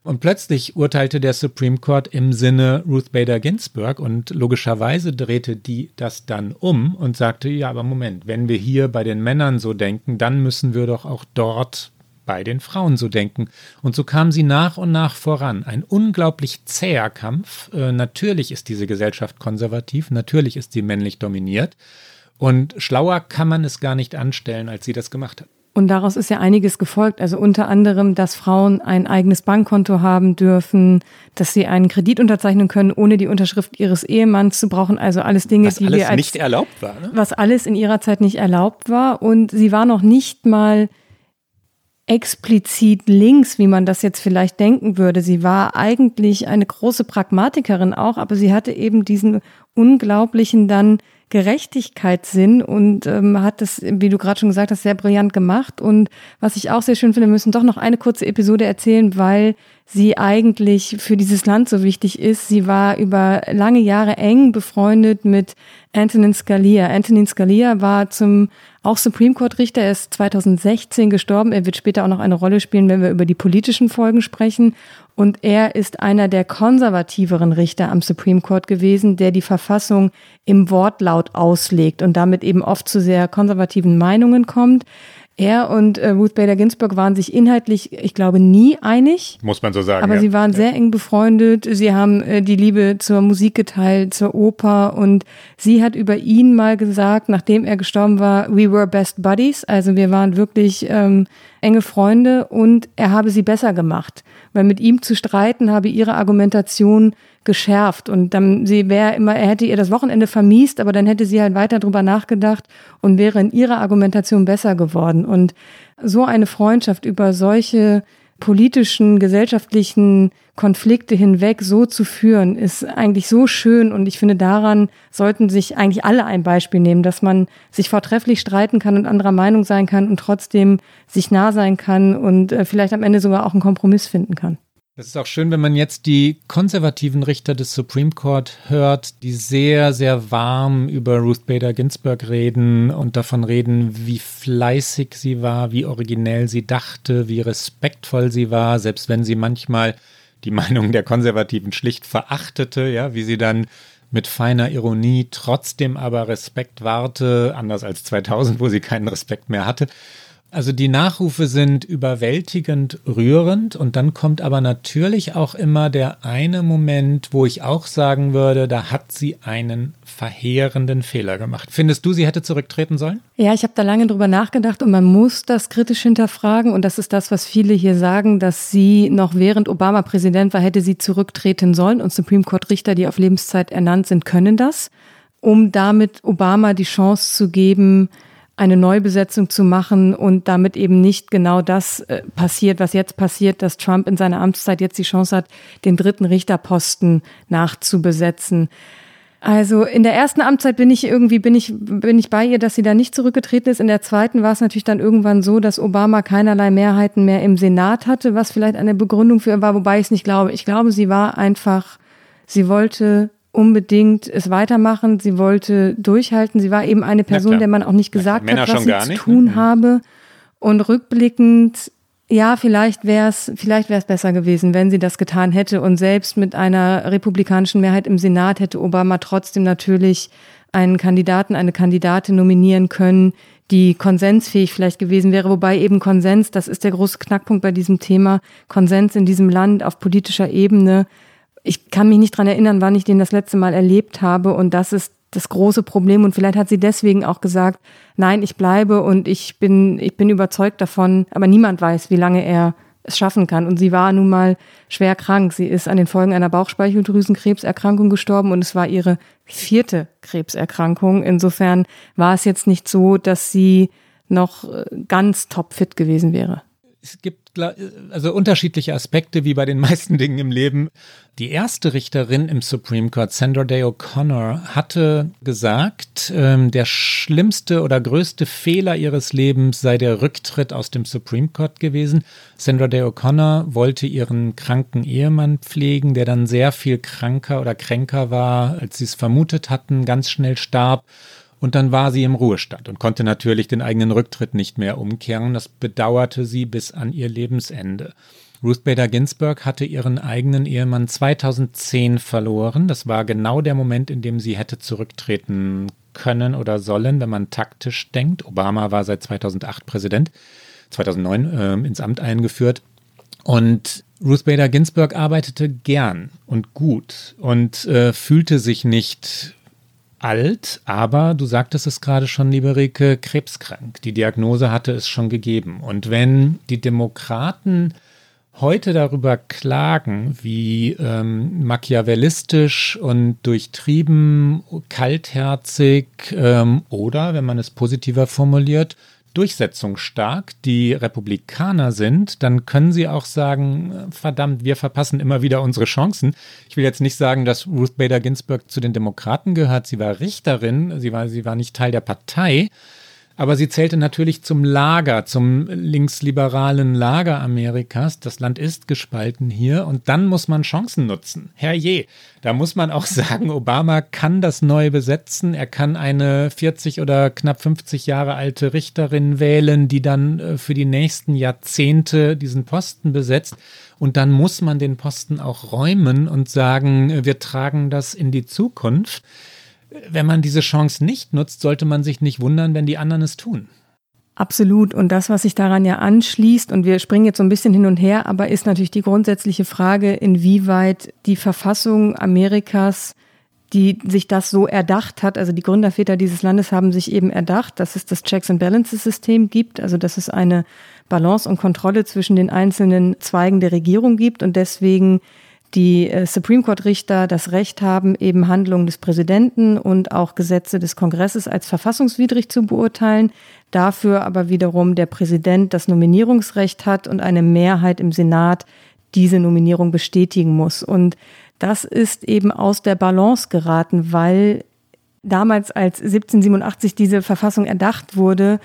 Und plötzlich urteilte der Supreme Court im Sinne Ruth Bader Ginsburg und logischerweise drehte die das dann um und sagte, ja, aber Moment, wenn wir hier bei den Männern so denken, dann müssen wir doch auch dort bei den Frauen so denken. Und so kam sie nach und nach voran. Ein unglaublich zäher Kampf. Äh, natürlich ist diese Gesellschaft konservativ, natürlich ist sie männlich dominiert. Und schlauer kann man es gar nicht anstellen, als sie das gemacht hat. Und daraus ist ja einiges gefolgt. Also unter anderem, dass Frauen ein eigenes Bankkonto haben dürfen, dass sie einen Kredit unterzeichnen können, ohne die Unterschrift ihres Ehemanns zu brauchen. Also alles Dinge, was die alles wir als, nicht erlaubt war. Ne? Was alles in ihrer Zeit nicht erlaubt war. Und sie war noch nicht mal explizit links, wie man das jetzt vielleicht denken würde. Sie war eigentlich eine große Pragmatikerin auch, aber sie hatte eben diesen unglaublichen dann Gerechtigkeitssinn und ähm, hat das, wie du gerade schon gesagt hast, sehr brillant gemacht. Und was ich auch sehr schön finde, wir müssen doch noch eine kurze Episode erzählen, weil sie eigentlich für dieses Land so wichtig ist. Sie war über lange Jahre eng befreundet mit Antonin Scalia. Antonin Scalia war zum auch Supreme Court Richter. Er ist zweitausendsechzehn gestorben. Er wird später auch noch eine Rolle spielen, wenn wir über die politischen Folgen sprechen. Und er ist einer der konservativeren Richter am Supreme Court gewesen, der die Verfassung im Wortlaut auslegt und damit eben oft zu sehr konservativen Meinungen kommt. Er und äh, Ruth Bader Ginsburg waren sich inhaltlich, ich glaube, nie einig. Muss man so sagen. Aber ja. Sie waren ja. sehr eng befreundet. Sie haben äh, die Liebe zur Musik geteilt, zur Oper. Und sie hat über ihn mal gesagt, nachdem er gestorben war, we were best buddies. Also wir waren wirklich ähm, enge Freunde und er habe sie besser gemacht. Weil mit ihm zu streiten, habe ihre Argumentation geschärft und dann sie wäre immer, er hätte ihr das Wochenende vermiest, aber dann hätte sie halt weiter drüber nachgedacht und wäre in ihrer Argumentation besser geworden. Und so eine Freundschaft über solche politischen, gesellschaftlichen Konflikte hinweg so zu führen, ist eigentlich so schön und ich finde, daran sollten sich eigentlich alle ein Beispiel nehmen, dass man sich vortrefflich streiten kann und anderer Meinung sein kann und trotzdem sich nah sein kann und äh, vielleicht am Ende sogar auch einen Kompromiss finden kann. Das ist auch schön, wenn man jetzt die konservativen Richter des Supreme Court hört, die sehr, sehr warm über Ruth Bader Ginsburg reden und davon reden, wie fleißig sie war, wie originell sie dachte, wie respektvoll sie war, selbst wenn sie manchmal die Meinung der Konservativen schlicht verachtete, ja, wie sie dann mit feiner Ironie trotzdem aber Respekt wahrte, anders als zweitausend, wo sie keinen Respekt mehr hatte. Also die Nachrufe sind überwältigend rührend und dann kommt aber natürlich auch immer der eine Moment, wo ich auch sagen würde, da hat sie einen verheerenden Fehler gemacht. Findest du, sie hätte zurücktreten sollen? Ja, ich habe da lange drüber nachgedacht und man muss das kritisch hinterfragen und das ist das, was viele hier sagen, dass sie noch während Obama Präsident war, hätte sie zurücktreten sollen und Supreme Court Richter, die auf Lebenszeit ernannt sind, können das, um damit Obama die Chance zu geben, eine Neubesetzung zu machen und damit eben nicht genau das äh, passiert, was jetzt passiert, dass Trump in seiner Amtszeit jetzt die Chance hat, den dritten Richterposten nachzubesetzen. Also in der ersten Amtszeit bin ich irgendwie bin ich bin ich bei ihr, dass sie da nicht zurückgetreten ist. In der zweiten war es natürlich dann irgendwann so, dass Obama keinerlei Mehrheiten mehr im Senat hatte, was vielleicht eine Begründung für war, wobei ich es nicht glaube. Ich glaube, sie war einfach, sie wollte unbedingt es weitermachen, sie wollte durchhalten. Sie war eben eine Person, der man auch nicht gesagt hat, was sie zu tun habe. Und rückblickend, ja, vielleicht wäre es vielleicht wäre es besser gewesen, wenn sie das getan hätte. Und selbst mit einer republikanischen Mehrheit im Senat hätte Obama trotzdem natürlich einen Kandidaten, eine Kandidatin nominieren können, die konsensfähig vielleicht gewesen wäre. Wobei eben Konsens, das ist der große Knackpunkt bei diesem Thema, Konsens in diesem Land auf politischer Ebene. Ich kann mich nicht dran erinnern, wann ich den das letzte Mal erlebt habe. Und das ist das große Problem. Und vielleicht hat sie deswegen auch gesagt, nein, ich bleibe und ich bin, ich bin überzeugt davon. Aber niemand weiß, wie lange er es schaffen kann. Und sie war nun mal schwer krank. Sie ist an den Folgen einer Bauchspeicheldrüsenkrebserkrankung gestorben und es war ihre vierte Krebserkrankung. Insofern war es jetzt nicht so, dass sie noch ganz topfit gewesen wäre. Es gibt also unterschiedliche Aspekte, wie bei den meisten Dingen im Leben. Die erste Richterin im Supreme Court, Sandra Day O'Connor, hatte gesagt, ähm, der schlimmste oder größte Fehler ihres Lebens sei der Rücktritt aus dem Supreme Court gewesen. Sandra Day O'Connor wollte ihren kranken Ehemann pflegen, der dann sehr viel kranker oder kränker war, als sie es vermutet hatten, ganz schnell starb. Und dann war sie im Ruhestand und konnte natürlich den eigenen Rücktritt nicht mehr umkehren. Das bedauerte sie bis an ihr Lebensende. Ruth Bader Ginsburg hatte ihren eigenen Ehemann zweitausendzehn verloren. Das war genau der Moment, in dem sie hätte zurücktreten können oder sollen, wenn man taktisch denkt. Obama war seit zweitausendacht Präsident, zweitausendneun äh, ins Amt eingeführt. Und Ruth Bader Ginsburg arbeitete gern und gut und äh, fühlte sich nicht alt, aber du sagtest es gerade schon, liebe Rike, krebskrank. Die Diagnose hatte es schon gegeben. Und wenn die Demokraten heute darüber klagen, wie ähm, machiavellistisch und durchtrieben, kaltherzig ähm, oder, wenn man es positiver formuliert, durchsetzungsstark die Republikaner sind, dann können sie auch sagen, verdammt, wir verpassen immer wieder unsere Chancen. Ich will jetzt nicht sagen, dass Ruth Bader Ginsburg zu den Demokraten gehört. Sie war Richterin, sie war, sie war nicht Teil der Partei, aber sie zählte natürlich zum Lager, zum linksliberalen Lager Amerikas. Das Land ist gespalten hier und dann muss man Chancen nutzen. Herrje, da muss man auch sagen, Obama kann das neu besetzen. Er kann eine vierzig oder knapp fünfzig Jahre alte Richterin wählen, die dann für die nächsten Jahrzehnte diesen Posten besetzt. Und dann muss man den Posten auch räumen und sagen, wir tragen das in die Zukunft. Wenn man diese Chance nicht nutzt, sollte man sich nicht wundern, wenn die anderen es tun. Absolut. Und das, was sich daran ja anschließt, und wir springen jetzt so ein bisschen hin und her, aber ist natürlich die grundsätzliche Frage, inwieweit die Verfassung Amerikas, die sich das so erdacht hat, also die Gründerväter dieses Landes haben sich eben erdacht, dass es das Checks and Balances System gibt, also dass es eine Balance und Kontrolle zwischen den einzelnen Zweigen der Regierung gibt und deswegen die Supreme Court-Richter das Recht haben, eben Handlungen des Präsidenten und auch Gesetze des Kongresses als verfassungswidrig zu beurteilen. Dafür aber wiederum der Präsident das Nominierungsrecht hat und eine Mehrheit im Senat diese Nominierung bestätigen muss. Und das ist eben aus der Balance geraten, weil damals, als siebzehnhundertsiebenundachtzig diese Verfassung erdacht wurde,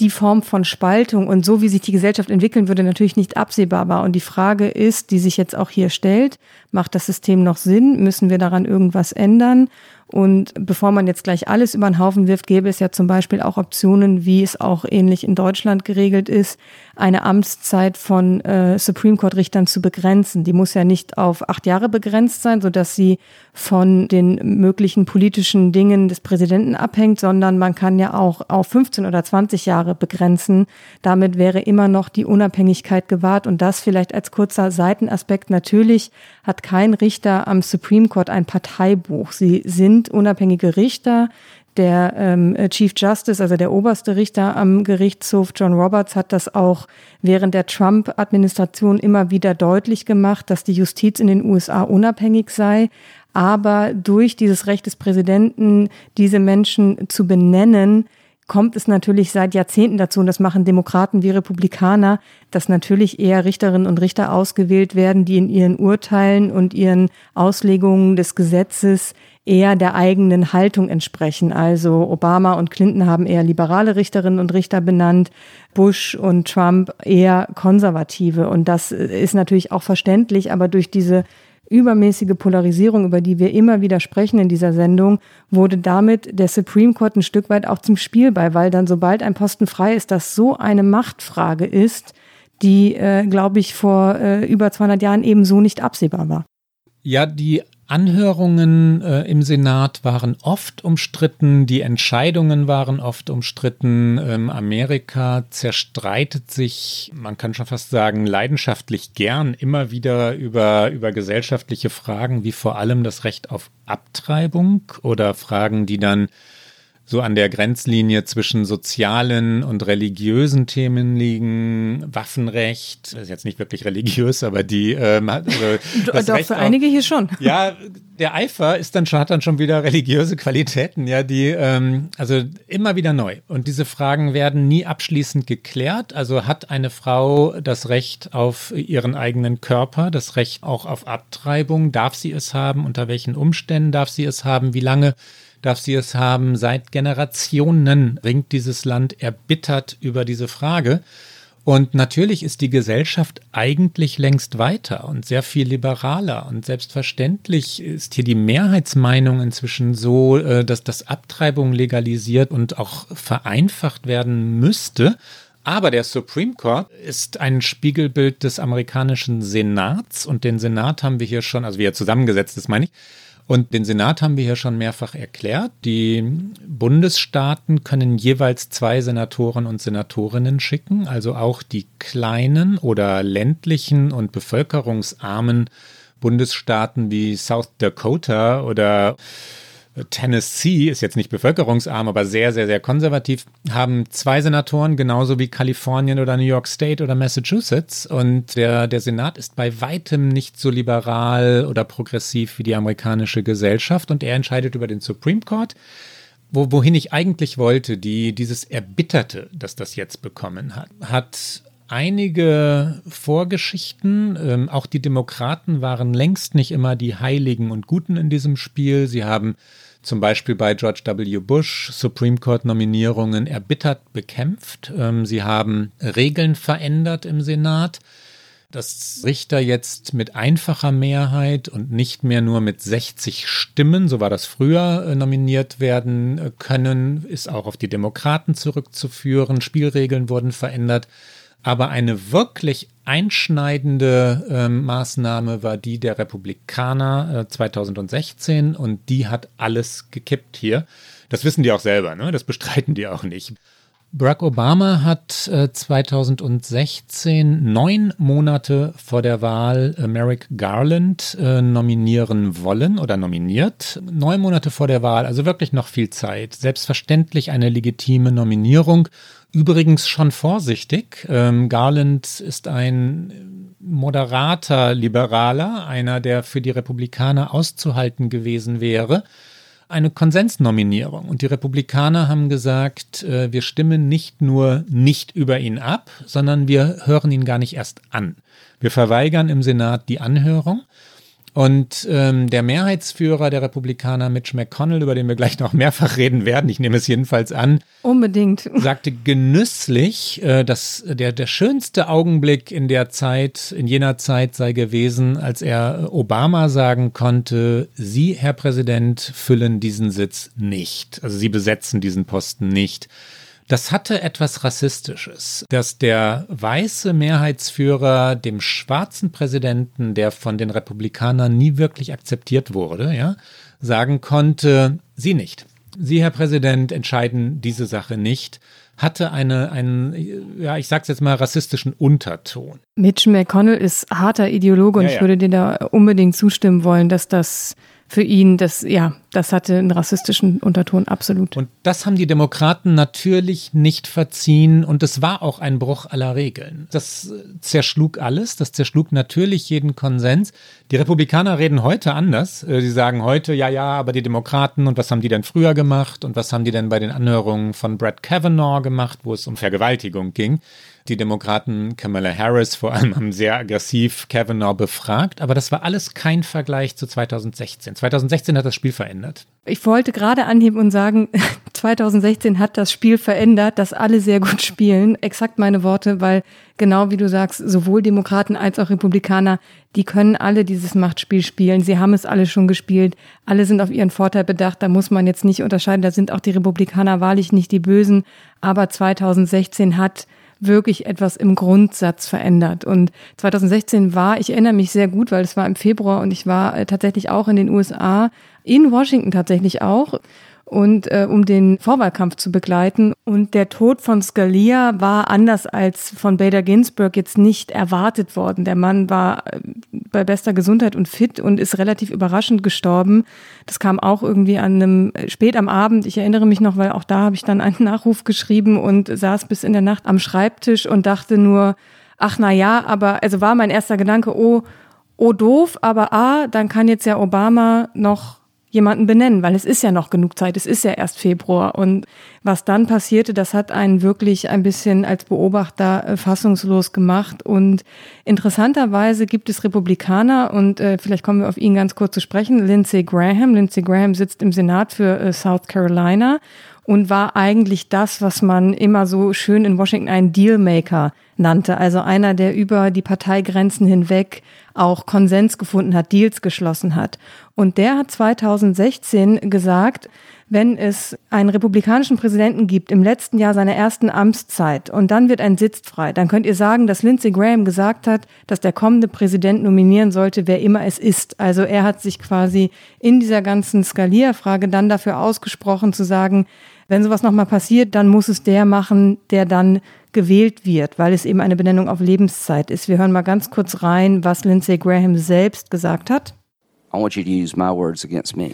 die Form von Spaltung und so, wie sich die Gesellschaft entwickeln würde, natürlich nicht absehbar war. Und die Frage ist, die sich jetzt auch hier stellt, macht das System noch Sinn? Müssen wir daran irgendwas ändern? Und bevor man jetzt gleich alles über den Haufen wirft, gäbe es ja zum Beispiel auch Optionen, wie es auch ähnlich in Deutschland geregelt ist, eine Amtszeit von äh, Supreme Court-Richtern zu begrenzen. Die muss ja nicht auf acht Jahre begrenzt sein, sodass sie von den möglichen politischen Dingen des Präsidenten abhängt, sondern man kann ja auch auf fünfzehn oder zwanzig Jahre begrenzen. Damit wäre immer noch die Unabhängigkeit gewahrt. Und das vielleicht als kurzer Seitenaspekt. Natürlich hat kein Richter am Supreme Court ein Parteibuch. Sie sind unabhängige Richter. Der ähm, Chief Justice, also der oberste Richter am Gerichtshof, John Roberts, hat das auch während der Trump-Administration immer wieder deutlich gemacht, dass die Justiz in den U S A unabhängig sei. Aber durch dieses Recht des Präsidenten, diese Menschen zu benennen, kommt es natürlich seit Jahrzehnten dazu, und das machen Demokraten wie Republikaner, dass natürlich eher Richterinnen und Richter ausgewählt werden, die in ihren Urteilen und ihren Auslegungen des Gesetzes eher der eigenen Haltung entsprechen. Also Obama und Clinton haben eher liberale Richterinnen und Richter benannt, Bush und Trump eher konservative. Und das ist natürlich auch verständlich, aber durch diese übermäßige Polarisierung, über die wir immer wieder sprechen in dieser Sendung, wurde damit der Supreme Court ein Stück weit auch zum Spielball, weil dann, sobald ein Posten frei ist, das so eine Machtfrage ist, die, äh, glaube ich, vor äh, über zweihundert Jahren eben so nicht absehbar war. Ja, die Anhörungen äh, im Senat waren oft umstritten, die Entscheidungen waren oft umstritten. Ähm, Amerika zerstreitet sich, man kann schon fast sagen, leidenschaftlich gern immer wieder über, über gesellschaftliche Fragen, wie vor allem das Recht auf Abtreibung oder Fragen, die dann so an der Grenzlinie zwischen sozialen und religiösen Themen liegen, Waffenrecht, das ist jetzt nicht wirklich religiös, aber die ähm, also das doch Recht für auf, einige hier schon. Ja, der Eifer ist dann schon, hat dann schon wieder religiöse Qualitäten, ja, die ähm, also immer wieder neu. Und diese Fragen werden nie abschließend geklärt. Also hat eine Frau das Recht auf ihren eigenen Körper, das Recht auch auf Abtreibung, darf sie es haben, unter welchen Umständen darf sie es haben, wie lange darf sie es haben? Seit Generationen ringt dieses Land erbittert über diese Frage. Und natürlich ist die Gesellschaft eigentlich längst weiter und sehr viel liberaler. Und selbstverständlich ist hier die Mehrheitsmeinung inzwischen so, dass das Abtreibung legalisiert und auch vereinfacht werden müsste. Aber der Supreme Court ist ein Spiegelbild des amerikanischen Senats. Und den Senat haben wir hier schon, also wie er zusammengesetzt ist, meine ich, und den Senat haben wir hier schon mehrfach erklärt. Die Bundesstaaten können jeweils zwei Senatoren und Senatorinnen schicken, also auch die kleinen oder ländlichen und bevölkerungsarmen Bundesstaaten wie South Dakota oder Tennessee, ist jetzt nicht bevölkerungsarm, aber sehr, sehr, sehr konservativ, haben zwei Senatoren, genauso wie Kalifornien oder New York State oder Massachusetts. Und der, der Senat ist bei weitem nicht so liberal oder progressiv wie die amerikanische Gesellschaft. Und er entscheidet über den Supreme Court, wo, wohin ich eigentlich wollte, die dieses Erbitterte, das das jetzt bekommen hat, hat einige Vorgeschichten. Ähm, auch die Demokraten waren längst nicht immer die Heiligen und Guten in diesem Spiel. Sie haben zum Beispiel bei George W. Bush Supreme Court-Nominierungen erbittert bekämpft. Ähm, sie haben Regeln verändert im Senat, dass Richter jetzt mit einfacher Mehrheit und nicht mehr nur mit sechzig Stimmen, so war das früher, nominiert werden können, ist auch auf die Demokraten zurückzuführen. Spielregeln wurden verändert. Aber eine wirklich einschneidende äh, Maßnahme war die der Republikaner äh, zweitausendsechzehn, und die hat alles gekippt hier. Das wissen die auch selber, ne? Das bestreiten die auch nicht. Barack Obama hat äh, zweitausendsechzehn, neun Monate vor der Wahl, äh, Merrick Garland äh, nominieren wollen oder nominiert. Neun Monate vor der Wahl, also wirklich noch viel Zeit. Selbstverständlich eine legitime Nominierung. Übrigens schon vorsichtig. Ähm, Garland ist ein moderater Liberaler, einer, der für die Republikaner auszuhalten gewesen wäre. Eine Konsensnominierung. Und die Republikaner haben gesagt, äh, wir stimmen nicht nur nicht über ihn ab, sondern wir hören ihn gar nicht erst an. Wir verweigern im Senat die Anhörung. Und ähm, der Mehrheitsführer der Republikaner, Mitch McConnell, über den wir gleich noch mehrfach reden werden, ich nehme es jedenfalls an, unbedingt, sagte genüsslich, äh, dass der, der schönste Augenblick in der Zeit, in jener Zeit sei gewesen, als er Obama sagen konnte, Sie, Herr Präsident, füllen diesen Sitz nicht. Also Sie besetzen diesen Posten nicht. Das hatte etwas Rassistisches, dass der weiße Mehrheitsführer dem schwarzen Präsidenten, der von den Republikanern nie wirklich akzeptiert wurde, ja, sagen konnte, Sie nicht. Sie, Herr Präsident, entscheiden diese Sache nicht. Hatte eine, einen, ja, ich sag's jetzt mal, rassistischen Unterton. Mitch McConnell ist harter Ideologe, ja, und ich ja. würde dir da unbedingt zustimmen wollen, dass das für ihn, das, ja, Das hatte einen rassistischen Unterton, absolut. Und das haben die Demokraten natürlich nicht verziehen. Und es war auch ein Bruch aller Regeln. Das zerschlug alles. Das zerschlug natürlich jeden Konsens. Die Republikaner reden heute anders. Sie sagen heute, ja, ja, aber die Demokraten, und was haben die denn früher gemacht? Und was haben die denn bei den Anhörungen von Brett Kavanaugh gemacht, wo es um Vergewaltigung ging? Die Demokraten, Kamala Harris vor allem, haben sehr aggressiv Kavanaugh befragt. Aber das war alles kein Vergleich zu zweitausendsechzehn. zweitausendsechzehn hat das Spiel verändert. Ich wollte gerade anheben und sagen, zweitausendsechzehn hat das Spiel verändert, dass alle sehr gut spielen. Exakt meine Worte, weil genau wie du sagst, sowohl Demokraten als auch Republikaner, die können alle dieses Machtspiel spielen. Sie haben es alle schon gespielt. Alle sind auf ihren Vorteil bedacht. Da muss man jetzt nicht unterscheiden. Da sind auch die Republikaner wahrlich nicht die Bösen. Aber zweitausendsechzehn hat wirklich etwas im Grundsatz verändert. Und zweitausendsechzehn war, ich erinnere mich sehr gut, weil es war im Februar und ich war tatsächlich auch in den U S A, in Washington tatsächlich auch, und äh, um den Vorwahlkampf zu begleiten. Und der Tod von Scalia war anders als von Bader Ginsburg jetzt nicht erwartet worden. Der Mann war bei bester Gesundheit und fit und ist relativ überraschend gestorben. Das kam auch irgendwie an einem, spät am Abend, ich erinnere mich noch, weil auch da habe ich dann einen Nachruf geschrieben und saß bis in der Nacht am Schreibtisch und dachte nur, ach na ja, aber, also war mein erster Gedanke, oh, oh doof, aber ah, dann kann jetzt ja Obama noch jemanden benennen, weil es ist ja noch genug Zeit, es ist ja erst Februar. Und was dann passierte, das hat einen wirklich ein bisschen als Beobachter fassungslos gemacht. Und interessanterweise gibt es Republikaner, und äh, vielleicht kommen wir auf ihn ganz kurz zu sprechen, Lindsey Graham. Lindsey Graham sitzt im Senat für äh, South Carolina und war eigentlich das, was man immer so schön in Washington einen Dealmaker nannte. Also einer, der über die Parteigrenzen hinweg auch Konsens gefunden hat, Deals geschlossen hat. Und der hat zweitausendsechzehn gesagt, wenn es einen republikanischen Präsidenten gibt im letzten Jahr seiner ersten Amtszeit und dann wird ein Sitz frei, dann könnt ihr sagen, dass Lindsey Graham gesagt hat, dass der kommende Präsident nominieren sollte, wer immer es ist. Also er hat sich quasi in dieser ganzen Scalia-Frage dann dafür ausgesprochen zu sagen, wenn sowas nochmal passiert, dann muss es der machen, der dann gewählt wird, weil es eben eine Benennung auf Lebenszeit ist. Wir hören mal ganz kurz rein, was Lindsey Graham selbst gesagt hat. I want you to use my words against me.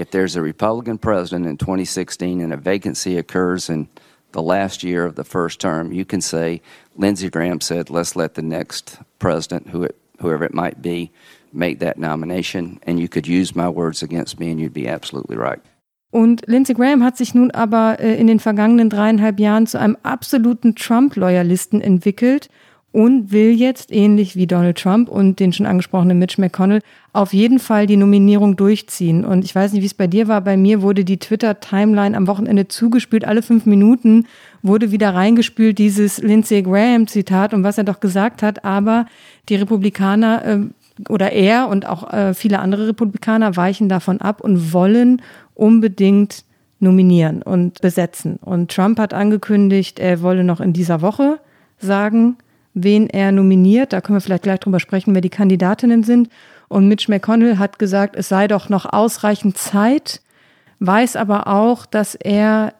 If there's a Republican president in twenty sixteen and a vacancy occurs in the last year of the first term, you can say, Lindsey Graham said, let's let the next president, who it, whoever it might be, make that nomination. And you could use my words against me and you'd be absolutely right. Und Lindsey Graham hat sich nun aber in den vergangenen dreieinhalb Jahren zu einem absoluten Trump-Loyalisten entwickelt und will jetzt, ähnlich wie Donald Trump und den schon angesprochenen Mitch McConnell, auf jeden Fall die Nominierung durchziehen. Und ich weiß nicht, wie es bei dir war, bei mir wurde die Twitter-Timeline am Wochenende zugespült, alle fünf Minuten wurde wieder reingespült, dieses Lindsey Graham-Zitat und was er doch gesagt hat, aber die Republikaner äh, oder er und auch äh, viele andere Republikaner weichen davon ab und wollen unbedingt nominieren und besetzen. Und Trump hat angekündigt, er wolle noch in dieser Woche sagen, wen er nominiert. Da können wir vielleicht gleich drüber sprechen, wer die Kandidatinnen sind. Und Mitch McConnell hat gesagt, es sei doch noch ausreichend Zeit, weiß aber auch, dass er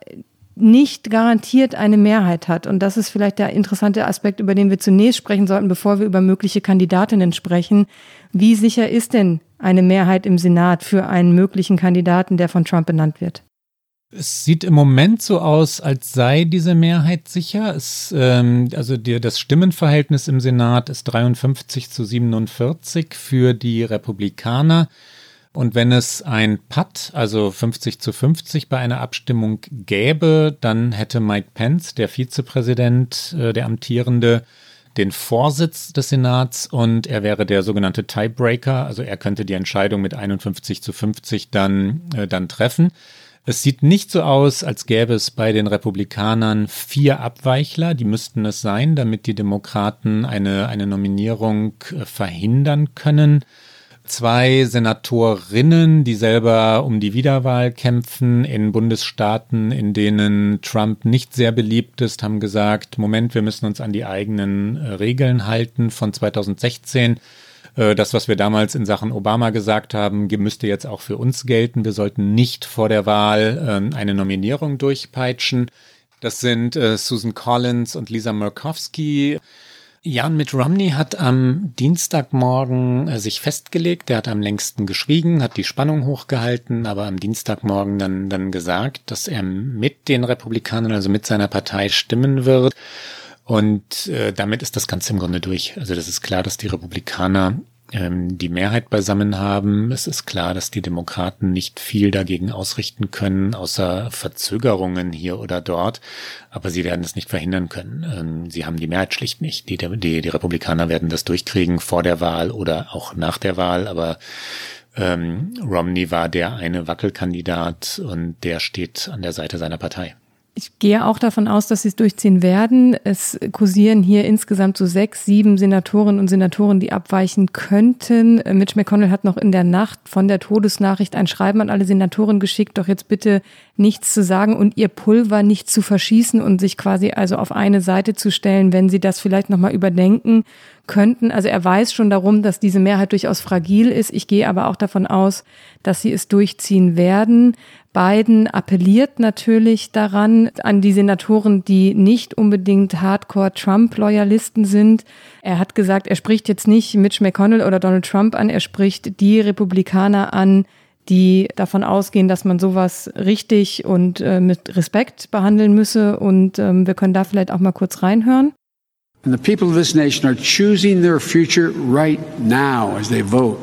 nicht garantiert eine Mehrheit hat. Und das ist vielleicht der interessante Aspekt, über den wir zunächst sprechen sollten, bevor wir über mögliche Kandidatinnen sprechen. Wie sicher ist denn eine Mehrheit im Senat für einen möglichen Kandidaten, der von Trump benannt wird? Es sieht im Moment so aus, als sei diese Mehrheit sicher. Es, ähm, also die, das Stimmenverhältnis im Senat ist dreiundfünfzig zu siebenundvierzig für die Republikaner. Und wenn es ein Patt, also fünfzig zu fünfzig bei einer Abstimmung gäbe, dann hätte Mike Pence, der Vizepräsident, äh, der Amtierende, den Vorsitz des Senats und er wäre der sogenannte Tiebreaker. Also er könnte die Entscheidung mit einundfünfzig zu fünfzig dann, äh, dann treffen. Es sieht nicht so aus, als gäbe es bei den Republikanern vier Abweichler. Die müssten es sein, damit die Demokraten eine, eine Nominierung verhindern können. Zwei Senatorinnen, die selber um die Wiederwahl kämpfen in Bundesstaaten, in denen Trump nicht sehr beliebt ist, haben gesagt, Moment, wir müssen uns an die eigenen Regeln halten von zweitausendsechzehn. Das, was wir damals in Sachen Obama gesagt haben, müsste jetzt auch für uns gelten. Wir sollten nicht vor der Wahl eine Nominierung durchpeitschen. Das sind Susan Collins und Lisa Murkowski. Ja, und Mitt Romney hat am Dienstagmorgen äh, sich festgelegt, der hat am längsten geschwiegen, hat die Spannung hochgehalten, aber am Dienstagmorgen dann, dann gesagt, dass er mit den Republikanern, also mit seiner Partei stimmen wird. Und äh, damit ist das Ganze im Grunde durch. Also das ist klar, dass die Republikaner ähm, die Mehrheit beisammen haben. Es ist klar, dass die Demokraten nicht viel dagegen ausrichten können, außer Verzögerungen hier oder dort. Aber sie werden es nicht verhindern können. Ähm, sie haben die Mehrheit schlicht nicht. Die, die, die Republikaner werden das durchkriegen vor der Wahl oder auch nach der Wahl. Aber ähm, Romney war der eine Wackelkandidat und der steht an der Seite seiner Partei. Ich gehe auch davon aus, dass sie es durchziehen werden. Es kursieren hier insgesamt so sechs, sieben Senatorinnen und Senatoren, die abweichen könnten. Mitch McConnell hat noch in der Nacht von der Todesnachricht ein Schreiben an alle Senatoren geschickt, doch jetzt bitte nichts zu sagen und ihr Pulver nicht zu verschießen und sich quasi also auf eine Seite zu stellen, wenn sie das vielleicht nochmal überdenken könnten. Also er weiß schon darum, dass diese Mehrheit durchaus fragil ist. Ich gehe aber auch davon aus, dass sie es durchziehen werden. Biden appelliert natürlich daran, an die Senatoren, die nicht unbedingt Hardcore-Trump-Loyalisten sind. Er hat gesagt, er spricht jetzt nicht Mitch McConnell oder Donald Trump an, er spricht die Republikaner an, die davon ausgehen, dass man sowas richtig und äh, mit Respekt behandeln müsse. Und ähm, wir können da vielleicht auch mal kurz reinhören. And the people of this nation are choosing their future right now as they vote.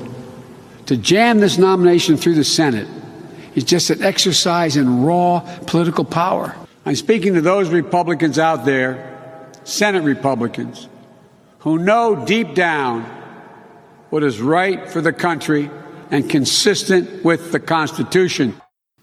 To jam this nomination through the Senate is just an exercise in raw political power. I'm speaking to those Republicans out there, Senate Republicans, who know deep down what is right for the country and consistent with the Constitution.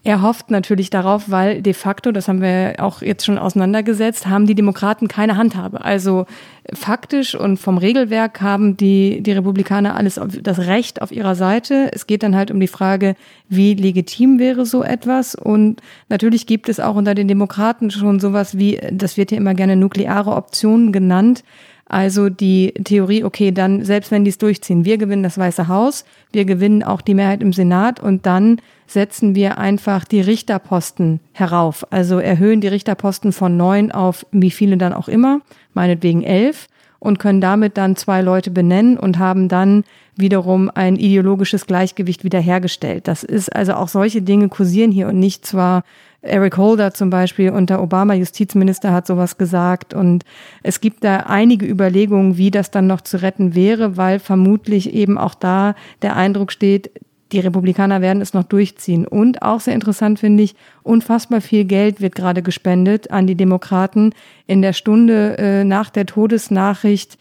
Er hofft natürlich darauf, weil de facto, das haben wir auch jetzt schon auseinandergesetzt, haben die Demokraten keine Handhabe. Also faktisch und vom Regelwerk haben die, die Republikaner alles auf, das Recht auf ihrer Seite. Es geht dann halt um die Frage, wie legitim wäre so etwas. Und natürlich gibt es auch unter den Demokraten schon sowas wie, das wird ja immer gerne nukleare Optionen genannt. Also die Theorie, okay, dann selbst wenn die es durchziehen, wir gewinnen das Weiße Haus, wir gewinnen auch die Mehrheit im Senat und dann setzen wir einfach die Richterposten herauf. Also erhöhen die Richterposten von neun auf wie viele dann auch immer, meinetwegen elf, und können damit dann zwei Leute benennen und haben dann wiederum ein ideologisches Gleichgewicht wiederhergestellt. Das ist also auch solche Dinge kursieren hier und nicht zwar Eric Holder zum Beispiel unter Obama, Justizminister, hat sowas gesagt und es gibt da einige Überlegungen, wie das dann noch zu retten wäre, weil vermutlich eben auch da der Eindruck steht, die Republikaner werden es noch durchziehen. Und auch sehr interessant finde ich, unfassbar viel Geld wird gerade gespendet an die Demokraten. In der Stunde äh, nach der Todesnachricht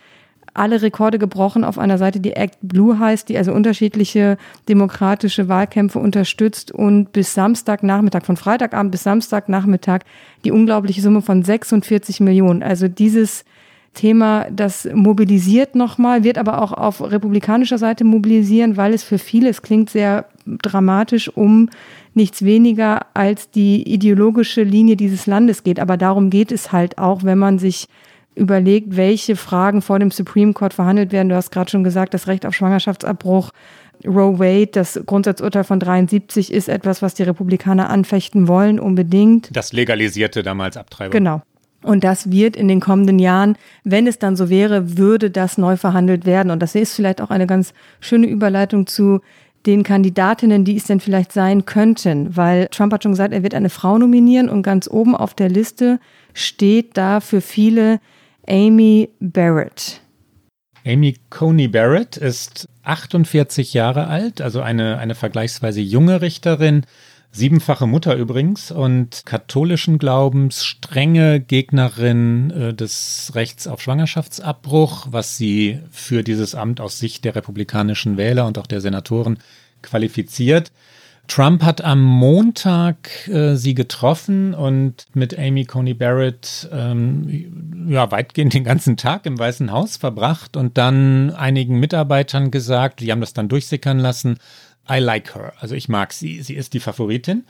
alle Rekorde gebrochen auf einer Seite, die Act Blue heißt, die also unterschiedliche demokratische Wahlkämpfe unterstützt und bis Samstagnachmittag, von Freitagabend bis Samstagnachmittag, die unglaubliche Summe von sechsundvierzig Millionen. Also dieses Thema, das mobilisiert nochmal, wird aber auch auf republikanischer Seite mobilisieren, weil es für viele, es klingt sehr dramatisch, um nichts weniger als die ideologische Linie dieses Landes geht. Aber darum geht es halt auch, wenn man sich überlegt, welche Fragen vor dem Supreme Court verhandelt werden. Du hast gerade schon gesagt, das Recht auf Schwangerschaftsabbruch, Roe Wade, das Grundsatzurteil von dreiundsiebzig ist etwas, was die Republikaner anfechten wollen, unbedingt. Das legalisierte damals Abtreibung. Genau. Und das wird in den kommenden Jahren, wenn es dann so wäre, würde das neu verhandelt werden. Und das ist vielleicht auch eine ganz schöne Überleitung zu den Kandidatinnen, die es denn vielleicht sein könnten. Weil Trump hat schon gesagt, er wird eine Frau nominieren und ganz oben auf der Liste steht da für viele Amy Barrett. Amy Coney Barrett ist achtundvierzig Jahre alt, also eine, eine vergleichsweise junge Richterin. Siebenfache Mutter übrigens und katholischen Glaubens, strenge Gegnerin äh, des Rechts auf Schwangerschaftsabbruch, was sie für dieses Amt aus Sicht der republikanischen Wähler und auch der Senatoren qualifiziert. Trump hat am Montag äh, sie getroffen und mit Amy Coney Barrett ähm, ja, weitgehend den ganzen Tag im Weißen Haus verbracht und dann einigen Mitarbeitern gesagt, die haben das dann durchsickern lassen, I like her, also ich mag sie, sie ist die Favoritin.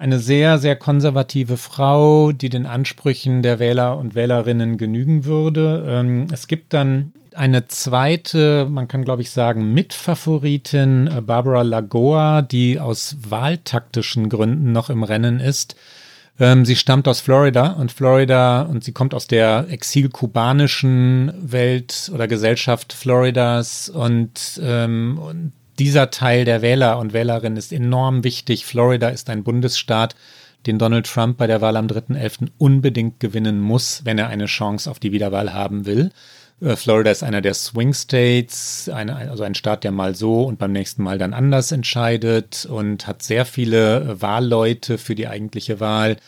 Eine sehr, sehr konservative Frau, die den Ansprüchen der Wähler und Wählerinnen genügen würde. Es gibt dann eine zweite, man kann glaube ich sagen, Mitfavoritin, Barbara Lagoa, die aus wahltaktischen Gründen noch im Rennen ist. Ähm, sie stammt aus Florida und Florida und sie kommt aus der exilkubanischen Welt oder Gesellschaft Floridas und, ähm, und dieser Teil der Wähler und Wählerinnen ist enorm wichtig. Florida ist ein Bundesstaat, den Donald Trump bei der Wahl am dritten elften unbedingt gewinnen muss, wenn er eine Chance auf die Wiederwahl haben will. Florida ist einer der Swing States, eine, also ein Staat, der mal so und beim nächsten Mal dann anders entscheidet und hat sehr viele Wahlleute für die eigentliche Wahl.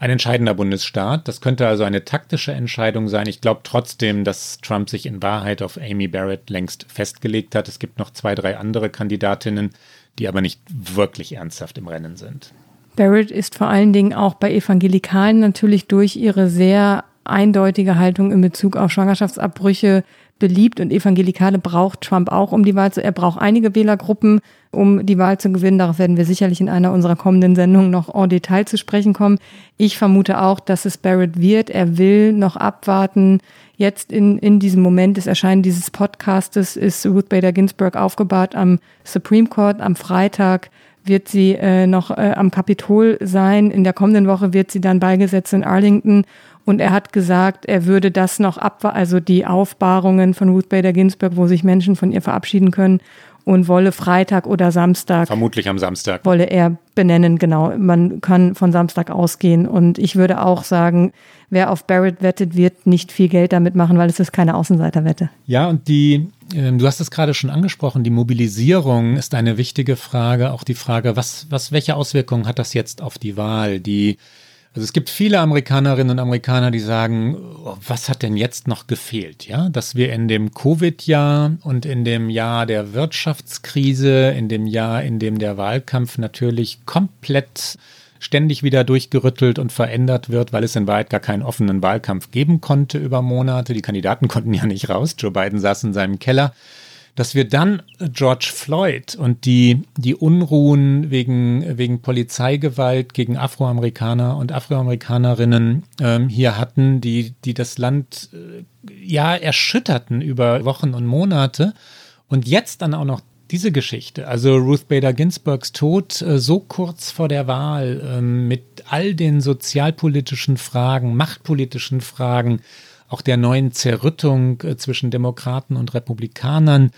Ein entscheidender Bundesstaat. Das könnte also eine taktische Entscheidung sein. Ich glaube trotzdem, dass Trump sich in Wahrheit auf Amy Barrett längst festgelegt hat. Es gibt noch zwei, drei andere Kandidatinnen, die aber nicht wirklich ernsthaft im Rennen sind. Barrett ist vor allen Dingen auch bei Evangelikalen natürlich durch ihre sehr eindeutige Haltung in Bezug auf Schwangerschaftsabbrüche beliebt und Evangelikale braucht Trump auch, um die Wahl zu, er braucht einige Wählergruppen, um die Wahl zu gewinnen. Darauf werden wir sicherlich in einer unserer kommenden Sendungen noch en Detail zu sprechen kommen. Ich vermute auch, dass es Barrett wird. Er will noch abwarten. Jetzt in, in diesem Moment des Erscheinens dieses Podcastes ist Ruth Bader Ginsburg aufgebahrt am Supreme Court am Freitag. Wird sie äh, noch äh, am Kapitol sein. In der kommenden Woche wird sie dann beigesetzt in Arlington. Und er hat gesagt, er würde das noch abwarten, also die Aufbahrungen von Ruth Bader Ginsburg, wo sich Menschen von ihr verabschieden können und wolle Freitag oder Samstag. Vermutlich am Samstag. Wolle er benennen, genau. Man kann von Samstag ausgehen. Und ich würde auch sagen, wer auf Barrett wettet, wird nicht viel Geld damit machen, weil es ist keine Außenseiterwette. Ja, und die... Du hast es gerade schon angesprochen, die Mobilisierung ist eine wichtige Frage, auch die Frage, was, was, welche Auswirkungen hat das jetzt auf die Wahl? Die, also es gibt viele Amerikanerinnen und Amerikaner, die sagen, was hat denn jetzt noch gefehlt? Ja, dass wir in dem Covid-Jahr und in dem Jahr der Wirtschaftskrise, in dem Jahr, in dem der Wahlkampf natürlich komplett ständig wieder durchgerüttelt und verändert wird, weil es in Wahrheit gar keinen offenen Wahlkampf geben konnte über Monate. Die Kandidaten konnten ja nicht raus. Joe Biden saß in seinem Keller. Dass wir dann George Floyd und die, die Unruhen wegen, wegen Polizeigewalt gegen Afroamerikaner und Afroamerikanerinnen ähm, hier hatten, die, die das Land äh, ja erschütterten über Wochen und Monate. Und jetzt dann auch noch diese Geschichte, also Ruth Bader Ginsburgs Tod so kurz vor der Wahl mit all den sozialpolitischen Fragen, machtpolitischen Fragen, auch der neuen Zerrüttung zwischen Demokraten und Republikanern.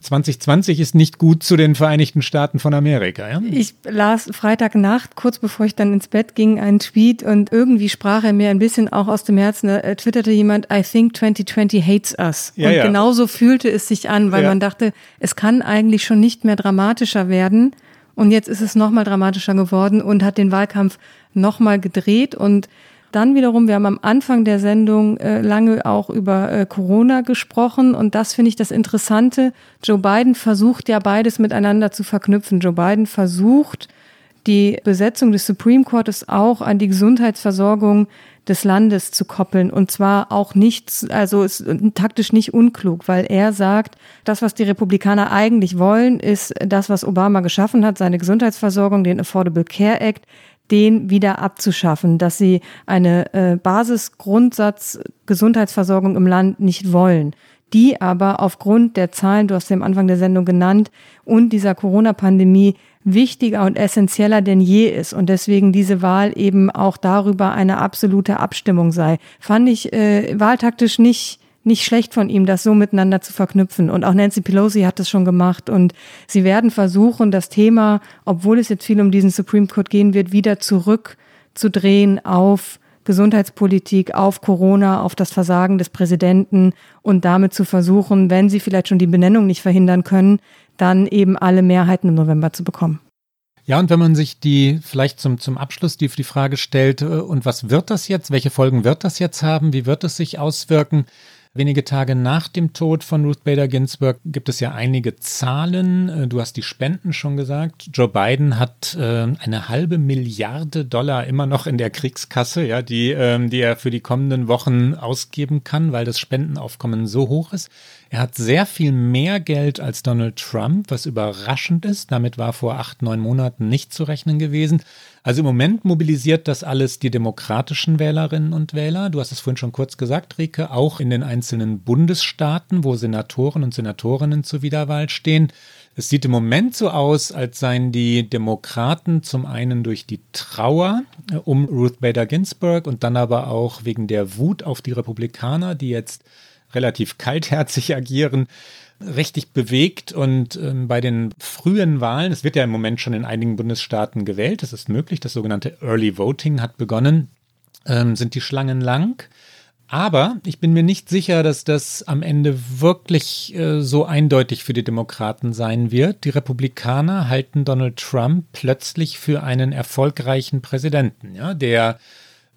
zwanzig zwanzig ist nicht gut zu den Vereinigten Staaten von Amerika. Ja? Ich las Freitagnacht, kurz bevor ich dann ins Bett ging, einen Tweet und irgendwie sprach er mir ein bisschen auch aus dem Herzen. Da twitterte jemand, I think twenty twenty hates us. Ja, und ja. Genauso fühlte es sich an, weil ja. man dachte, es kann eigentlich schon nicht mehr dramatischer werden. Und jetzt ist es nochmal dramatischer geworden und hat den Wahlkampf nochmal gedreht. Und dann wiederum, wir haben am Anfang der Sendung äh, lange auch über äh, Corona gesprochen und das finde ich das Interessante. Joe Biden versucht ja beides miteinander zu verknüpfen. Joe Biden versucht, die Besetzung des Supreme Courtes auch an die Gesundheitsversorgung des Landes zu koppeln und zwar auch nicht, also ist taktisch nicht unklug, weil er sagt, das, was die Republikaner eigentlich wollen, ist das, was Obama geschaffen hat, seine Gesundheitsversorgung, den Affordable Care Act, den wieder abzuschaffen, dass sie eine äh, Basisgrundsatz-Gesundheitsversorgung im Land nicht wollen, die aber aufgrund der Zahlen, du hast sie am Anfang der Sendung genannt, und dieser Corona-Pandemie wichtiger und essentieller denn je ist und deswegen diese Wahl eben auch darüber eine absolute Abstimmung sei. Fand ich äh, wahltaktisch nicht nicht schlecht von ihm, das so miteinander zu verknüpfen. Und auch Nancy Pelosi hat das schon gemacht. Und sie werden versuchen, das Thema, obwohl es jetzt viel um diesen Supreme Court gehen wird, wieder zurückzudrehen auf Gesundheitspolitik, auf Corona, auf das Versagen des Präsidenten und damit zu versuchen, wenn sie vielleicht schon die Benennung nicht verhindern können, dann eben alle Mehrheiten im November zu bekommen. Ja, und wenn man sich die vielleicht zum, zum Abschluss die, die Frage stellt, und was wird das jetzt? Welche Folgen wird das jetzt haben? Wie wird es sich auswirken? Wenige Tage nach dem Tod von Ruth Bader Ginsburg gibt es ja einige Zahlen. Du hast die Spenden schon gesagt. Joe Biden hat äh, eine halbe Milliarde Dollar immer noch in der Kriegskasse, ja, die, ähm, die er für die kommenden Wochen ausgeben kann, weil das Spendenaufkommen so hoch ist. Er hat sehr viel mehr Geld als Donald Trump, was überraschend ist. Damit war vor acht, neun Monaten nicht zu rechnen gewesen. Also im Moment mobilisiert das alles die demokratischen Wählerinnen und Wähler. Du hast es vorhin schon kurz gesagt, Rike, auch in den einzelnen Bundesstaaten, wo Senatoren und Senatorinnen zur Wiederwahl stehen, Es sieht im Moment so aus, als seien die Demokraten zum einen durch die Trauer um Ruth Bader Ginsburg und dann aber auch wegen der Wut auf die Republikaner, die jetzt relativ kaltherzig agieren, richtig bewegt. Und ähm, bei den frühen Wahlen, es wird ja im Moment schon in einigen Bundesstaaten gewählt, das ist möglich, das sogenannte Early Voting hat begonnen, ähm, sind die Schlangen lang. Aber ich bin mir nicht sicher, dass das am Ende wirklich äh, so eindeutig für die Demokraten sein wird. Die Republikaner halten Donald Trump plötzlich für einen erfolgreichen Präsidenten, ja, der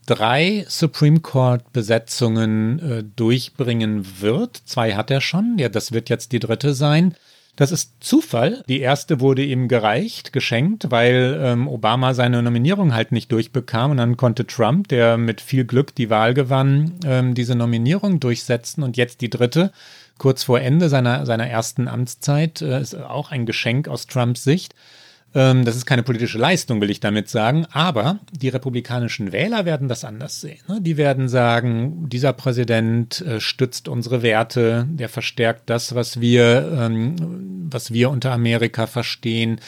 drei Supreme Court-Besetzungen äh, durchbringen wird. Zwei hat er schon, ja, das wird jetzt die dritte sein. Das ist Zufall. Die erste wurde ihm gereicht, geschenkt, weil ähm, Obama seine Nominierung halt nicht durchbekam. Und dann konnte Trump, der mit viel Glück die Wahl gewann, ähm, diese Nominierung durchsetzen. Und jetzt die dritte, kurz vor Ende seiner, seiner ersten Amtszeit, äh, ist auch ein Geschenk aus Trumps Sicht. Ähm, das ist keine politische Leistung, will ich damit sagen. Aber die republikanischen Wähler werden das anders sehen. Ne? Die werden sagen, dieser Präsident äh, stützt unsere Werte, der verstärkt das, was wir... Ähm, was wir unter Amerika verstehen,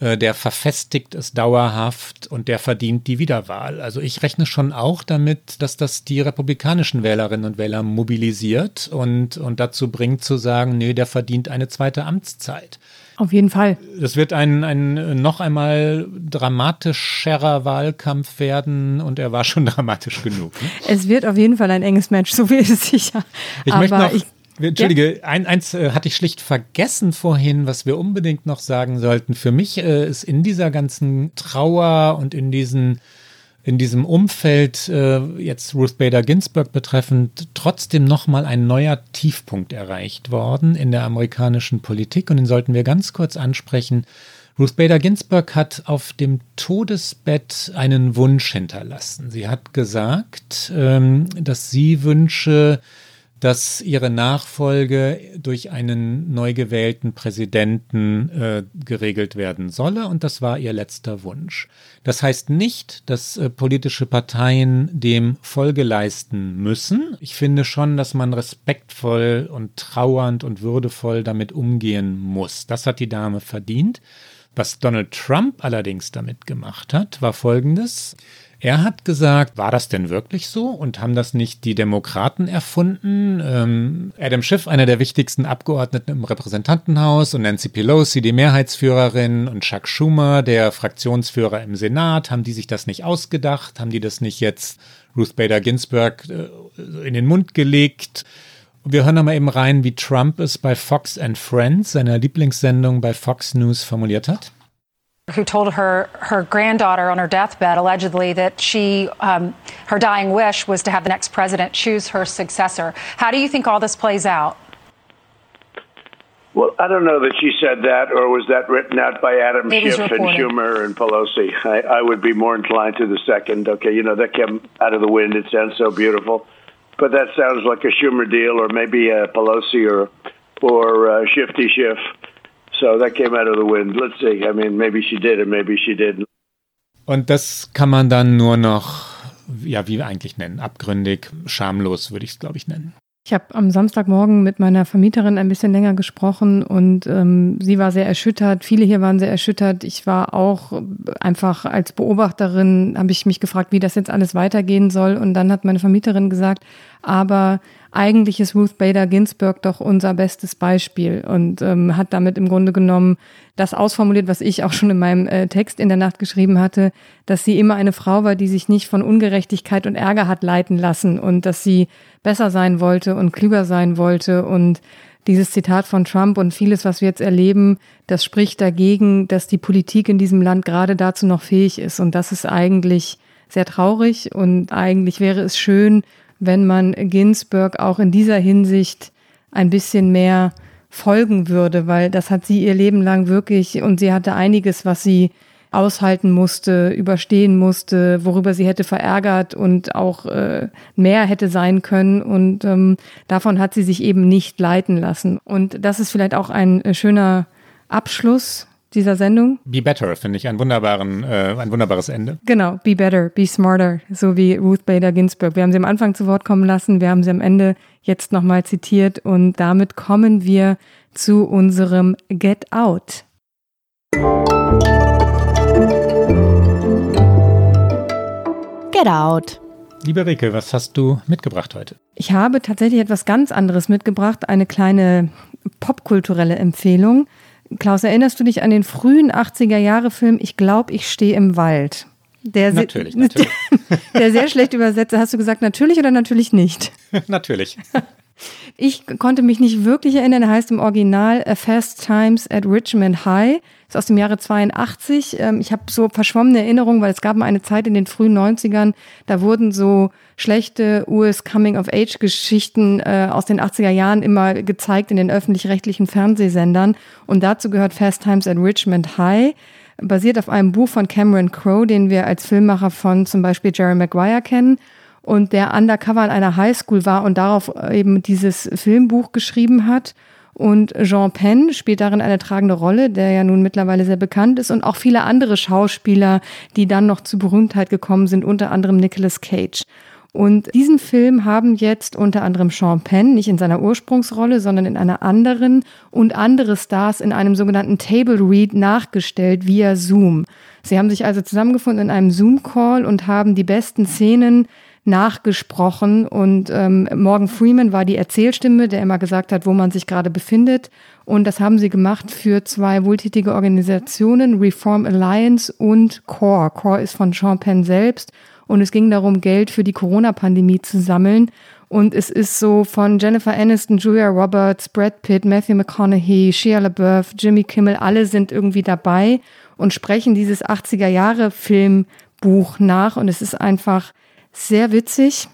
der verfestigt es dauerhaft und der verdient die Wiederwahl. Also ich rechne schon auch damit, dass das die republikanischen Wählerinnen und Wähler mobilisiert und, und dazu bringt zu sagen, nee, der verdient eine zweite Amtszeit. Auf jeden Fall. Das wird ein, ein noch einmal dramatischerer Wahlkampf werden und er war schon dramatisch genug. Ne? Es wird auf jeden Fall ein enges Match, so viel ist sicher. Ich Aber möchte noch... Ich Entschuldige, ja. ein, eins äh, hatte ich schlicht vergessen vorhin, was wir unbedingt noch sagen sollten. Für mich äh, ist in dieser ganzen Trauer und in, diesen, in diesem Umfeld, äh, jetzt Ruth Bader Ginsburg betreffend, trotzdem nochmal ein neuer Tiefpunkt erreicht worden in der amerikanischen Politik. Und den sollten wir ganz kurz ansprechen. Ruth Bader Ginsburg hat auf dem Todesbett einen Wunsch hinterlassen. Sie hat gesagt, ähm, dass sie wünsche, dass ihre Nachfolge durch einen neu gewählten Präsidenten äh, geregelt werden solle. Und das war ihr letzter Wunsch. Das heißt nicht, dass äh, politische Parteien dem Folge leisten müssen. Ich finde schon, dass man respektvoll und trauernd und würdevoll damit umgehen muss. Das hat die Dame verdient. Was Donald Trump allerdings damit gemacht hat, war Folgendes. Er hat gesagt, war das denn wirklich so und haben das nicht die Demokraten erfunden? Ähm, Adam Schiff, einer der wichtigsten Abgeordneten im Repräsentantenhaus und Nancy Pelosi, die Mehrheitsführerin und Chuck Schumer, der Fraktionsführer im Senat, haben die sich das nicht ausgedacht? Haben die das nicht jetzt Ruth Bader Ginsburg äh, in den Mund gelegt? Wir hören mal eben rein, wie Trump es bei Fox and Friends, seiner Lieblingssendung bei Fox News, formuliert hat. Who told her her granddaughter on her deathbed allegedly that she um, her dying wish was to have the next president choose her successor. How do you think all this plays out? Well, I don't know that she said that, or was that written out by Adam Schiff and Schumer and Pelosi? I, I would be more inclined to the second. Okay, you know, that came out of the wind. It sounds so beautiful, but that sounds like a Schumer deal, or maybe a Pelosi or or uh, Shifty Schiff. So that came out of the wind. Let's see. I mean, maybe she did and maybe she didn't. Und das kann man dann nur noch, ja, wie wir eigentlich nennen, abgründig, schamlos würde ich es, glaube ich, nennen. Ich habe am Samstagmorgen mit meiner Vermieterin ein bisschen länger gesprochen und ähm, sie war sehr erschüttert. Viele hier waren sehr erschüttert. Ich war auch einfach als Beobachterin, habe ich mich gefragt, wie das jetzt alles weitergehen soll. Und dann hat meine Vermieterin gesagt, aber eigentlich ist Ruth Bader Ginsburg doch unser bestes Beispiel und ähm, hat damit im Grunde genommen das ausformuliert, was ich auch schon in meinem äh, Text in der Nacht geschrieben hatte, dass sie immer eine Frau war, die sich nicht von Ungerechtigkeit und Ärger hat leiten lassen und dass sie besser sein wollte und klüger sein wollte. Und dieses Zitat von Trump und vieles, was wir jetzt erleben, das spricht dagegen, dass die Politik in diesem Land gerade dazu noch fähig ist. Und das ist eigentlich sehr traurig und eigentlich wäre es schön, wenn man Ginsburg auch in dieser Hinsicht ein bisschen mehr folgen würde, weil das hat sie ihr Leben lang wirklich und sie hatte einiges, was sie aushalten musste, überstehen musste, worüber sie hätte verärgert und auch äh, mehr hätte sein können und ähm, davon hat sie sich eben nicht leiten lassen. Und das ist vielleicht auch ein schöner Abschluss dieser Sendung. Be Better finde ich einen wunderbaren, äh, ein wunderbares Ende. Genau, Be Better, Be Smarter, so wie Ruth Bader Ginsburg. Wir haben sie am Anfang zu Wort kommen lassen, wir haben sie am Ende jetzt nochmal zitiert und damit kommen wir zu unserem Get Out. Get Out. Liebe Rike, was hast du mitgebracht heute? Ich habe tatsächlich etwas ganz anderes mitgebracht, eine kleine popkulturelle Empfehlung. Klaus, erinnerst du dich an den frühen achtziger-Jahre-Film Ich glaube, ich stehe im Wald? Der se- natürlich, natürlich. Der sehr schlecht übersetzt. Hast du gesagt, natürlich oder natürlich nicht? Natürlich. Ich konnte mich nicht wirklich erinnern. Er heißt im Original Fast Times at Ridgemont High. Ist aus dem Jahre zweiundachtzig. Ich habe so verschwommene Erinnerungen, weil es gab mal eine Zeit in den frühen neunzigern, da wurden so schlechte U S Coming-of-Age-Geschichten aus den achtziger Jahren immer gezeigt in den öffentlich-rechtlichen Fernsehsendern. Und dazu gehört Fast Times at Ridgemont High. Basiert auf einem Buch von Cameron Crowe, den wir als Filmmacher von zum Beispiel Jerry Maguire kennen. Und der undercover in einer Highschool war und darauf eben dieses Filmbuch geschrieben hat. Und Jean Penn spielt darin eine tragende Rolle, der ja nun mittlerweile sehr bekannt ist. Und auch viele andere Schauspieler, die dann noch zu Berühmtheit gekommen sind, unter anderem Nicolas Cage. Und diesen Film haben jetzt unter anderem Jean Penn, nicht in seiner Ursprungsrolle, sondern in einer anderen, und andere Stars in einem sogenannten Table Read nachgestellt via Zoom. Sie haben sich also zusammengefunden in einem Zoom-Call und haben die besten Szenen nachgesprochen und ähm, Morgan Freeman war die Erzählstimme, der immer gesagt hat, wo man sich gerade befindet, und das haben sie gemacht für zwei wohltätige Organisationen, Reform Alliance und CORE. CORE ist von Sean Penn selbst und es ging darum, Geld für die Corona-Pandemie zu sammeln, und es ist so von Jennifer Aniston, Julia Roberts, Brad Pitt, Matthew McConaughey, Shia LaBeouf, Jimmy Kimmel, alle sind irgendwie dabei und sprechen dieses achtziger-Jahre-Filmbuch nach, und es ist einfach sehr witzig.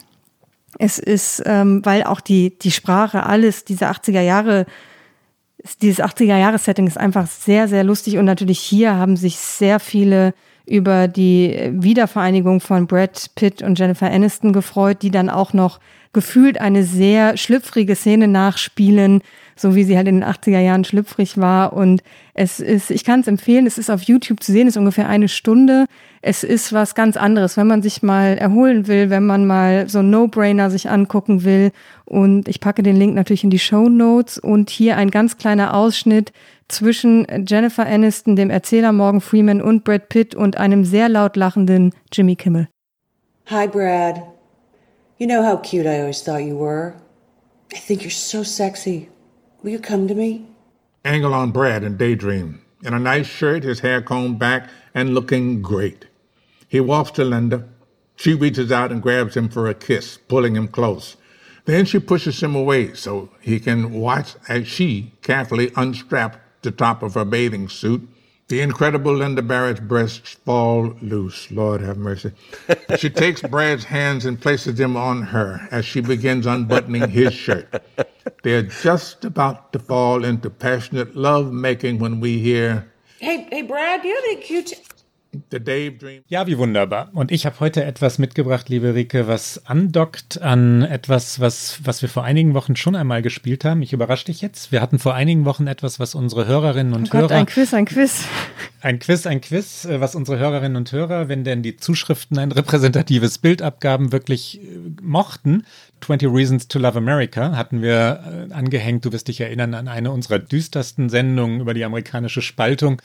Es ist, ähm, weil auch die, die Sprache, alles, diese achtziger Jahre, dieses achtziger-Jahres-Setting ist einfach sehr, sehr lustig. Und natürlich hier haben sich sehr viele über die Wiedervereinigung von Brad Pitt und Jennifer Aniston gefreut, die dann auch noch gefühlt eine sehr schlüpfrige Szene nachspielen, so wie sie halt in den achtziger Jahren schlüpfrig war. Und es ist, ich kann es empfehlen, es ist auf YouTube zu sehen, es ist ungefähr eine Stunde. Es ist was ganz anderes, wenn man sich mal erholen will, wenn man mal so einen No-Brainer sich angucken will. Und ich packe den Link natürlich in die Shownotes. Und hier ein ganz kleiner Ausschnitt zwischen Jennifer Aniston, dem Erzähler Morgan Freeman und Brad Pitt und einem sehr laut lachenden Jimmy Kimmel. Hi, Brad. You know how cute I always thought you were. I think you're so sexy. Will you come to me? Angle on Brad and Daydream. In a nice shirt, his hair combed back, and looking great. He walks to Linda. She reaches out and grabs him for a kiss, pulling him close. Then she pushes him away so he can watch as she carefully unstraps the top of her bathing suit. The incredible Linda Barrett's breasts fall loose. Lord have mercy. She takes Brad's hands and places them on her as she begins unbuttoning his shirt. They're just about to fall into passionate love-making when we hear... Hey, hey Brad, do you have any cute... The Dave Dream. Ja, wie wunderbar. Und ich habe heute etwas mitgebracht, liebe Rike, was andockt an etwas, was, was wir vor einigen Wochen schon einmal gespielt haben. Ich überrasche dich jetzt. Wir hatten vor einigen Wochen etwas, was unsere Hörerinnen und oh Gott, Hörer... ein Quiz, ein Quiz. Ein Quiz, ein Quiz, was unsere Hörerinnen und Hörer, wenn denn die Zuschriften ein repräsentatives Bild abgaben, wirklich mochten. twenty Reasons to Love America hatten wir angehängt. Du wirst dich erinnern an eine unserer düstersten Sendungen über die amerikanische Spaltung.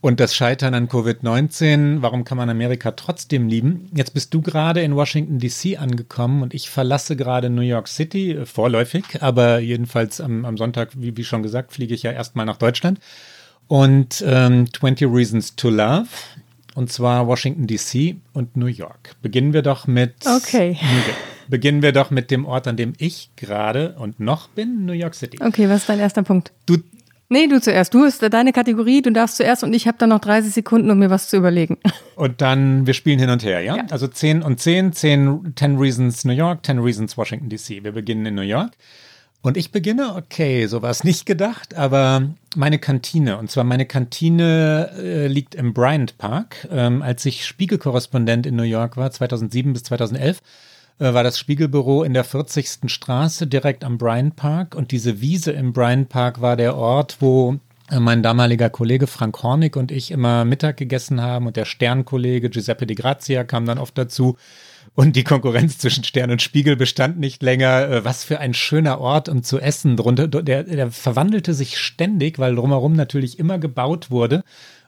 Und das Scheitern an Covid neunzehn, warum kann man Amerika trotzdem lieben? Jetzt bist du gerade in Washington D C angekommen und ich verlasse gerade New York City, vorläufig, aber jedenfalls am, am Sonntag, wie, wie schon gesagt, fliege ich ja erstmal nach Deutschland. Und ähm, twenty Reasons to Love, und zwar Washington D C und New York. Beginnen wir doch mit... Okay. Beginnen wir doch mit dem Ort, an dem ich gerade und noch bin, New York City. Okay, was ist dein erster Punkt? Du... Nee, du zuerst. Du hast deine Kategorie, du darfst zuerst und ich habe dann noch dreißig Sekunden, um mir was zu überlegen. Und dann, wir spielen hin und her, ja? ja. Also zehn und zehn, zehn, ten Reasons New York, ten Reasons Washington D C. Wir beginnen in New York. Und ich beginne, okay, so war es nicht gedacht, aber meine Kantine, und zwar meine Kantine äh, liegt im Bryant Park. Ähm, als ich Spiegelkorrespondent in New York war, zweitausendsieben bis zweitausendelf, war das Spiegelbüro in der vierzigsten Straße direkt am Bryant Park, und diese Wiese im Bryant Park war der Ort, wo mein damaliger Kollege Frank Hornig und ich immer Mittag gegessen haben und der Stern-Kollege Giuseppe Di Grazia kam dann oft dazu und die Konkurrenz zwischen Stern und Spiegel bestand nicht länger. Was für ein schöner Ort, um zu essen. Drunter, der, der verwandelte sich ständig, weil drumherum natürlich immer gebaut wurde.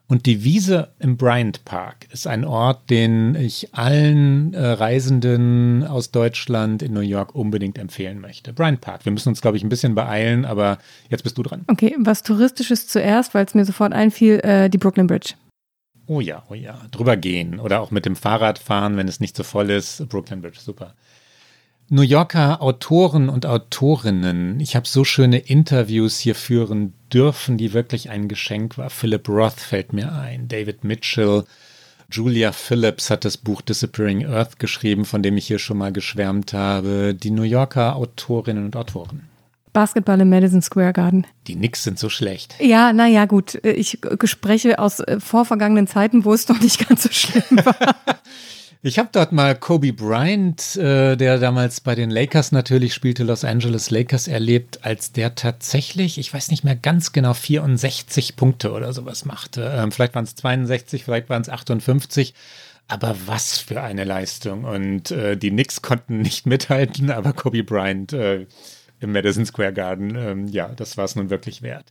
Und die Wiese im Bryant Park ist ein Ort, den ich allen äh, Reisenden aus Deutschland in New York unbedingt empfehlen möchte. Bryant Park. Wir müssen uns, glaube ich, ein bisschen beeilen, aber jetzt bist du dran. Okay, was Touristisches zuerst, weil es mir sofort einfiel, äh, die Brooklyn Bridge. Oh ja, oh ja, drüber gehen oder auch mit dem Fahrrad fahren, wenn es nicht so voll ist. Brooklyn Bridge, super. New Yorker Autoren und Autorinnen, ich habe so schöne Interviews hier führen dürfen, die wirklich ein Geschenk war. Philip Roth fällt mir ein, David Mitchell, Julia Phillips hat das Buch Disappearing Earth geschrieben, von dem ich hier schon mal geschwärmt habe. Die New Yorker Autorinnen und Autoren. Basketball im Madison Square Garden. Die Knicks sind so schlecht. Ja, naja, gut. Ich spreche aus vorvergangenen Zeiten, wo es noch nicht ganz so schlimm war. Ich habe dort mal Kobe Bryant, äh, der damals bei den Lakers natürlich spielte, Los Angeles Lakers, erlebt, als der tatsächlich, ich weiß nicht mehr ganz genau, vierundsechzig Punkte oder sowas machte. Ähm, vielleicht waren es zweiundsechzig, vielleicht waren es achtundfünfzig. Aber was für eine Leistung. Und äh, die Knicks konnten nicht mithalten, aber Kobe Bryant äh, im Madison Square Garden, ähm, ja, das war es nun wirklich wert.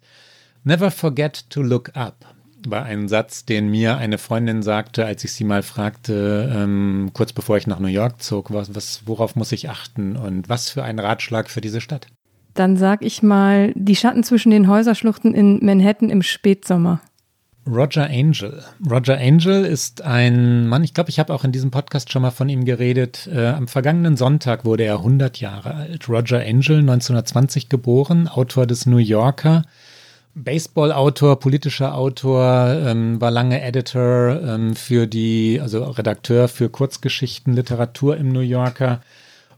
Never forget to look up. War ein Satz, den mir eine Freundin sagte, als ich sie mal fragte, ähm, kurz bevor ich nach New York zog, was, was, worauf muss ich achten und was für ein Ratschlag für diese Stadt? Dann sag ich mal, die Schatten zwischen den Häuserschluchten in Manhattan im Spätsommer. Roger Angel. Roger Angel ist ein Mann, ich glaube, ich habe auch in diesem Podcast schon mal von ihm geredet. Äh, am vergangenen Sonntag wurde er hundert Jahre alt. Roger Angel, neunzehnhundertzwanzig geboren, Autor des New Yorker, Baseball-Autor, politischer Autor, ähm, war lange Editor ähm, für die, also Redakteur für Kurzgeschichten, Literatur im New Yorker.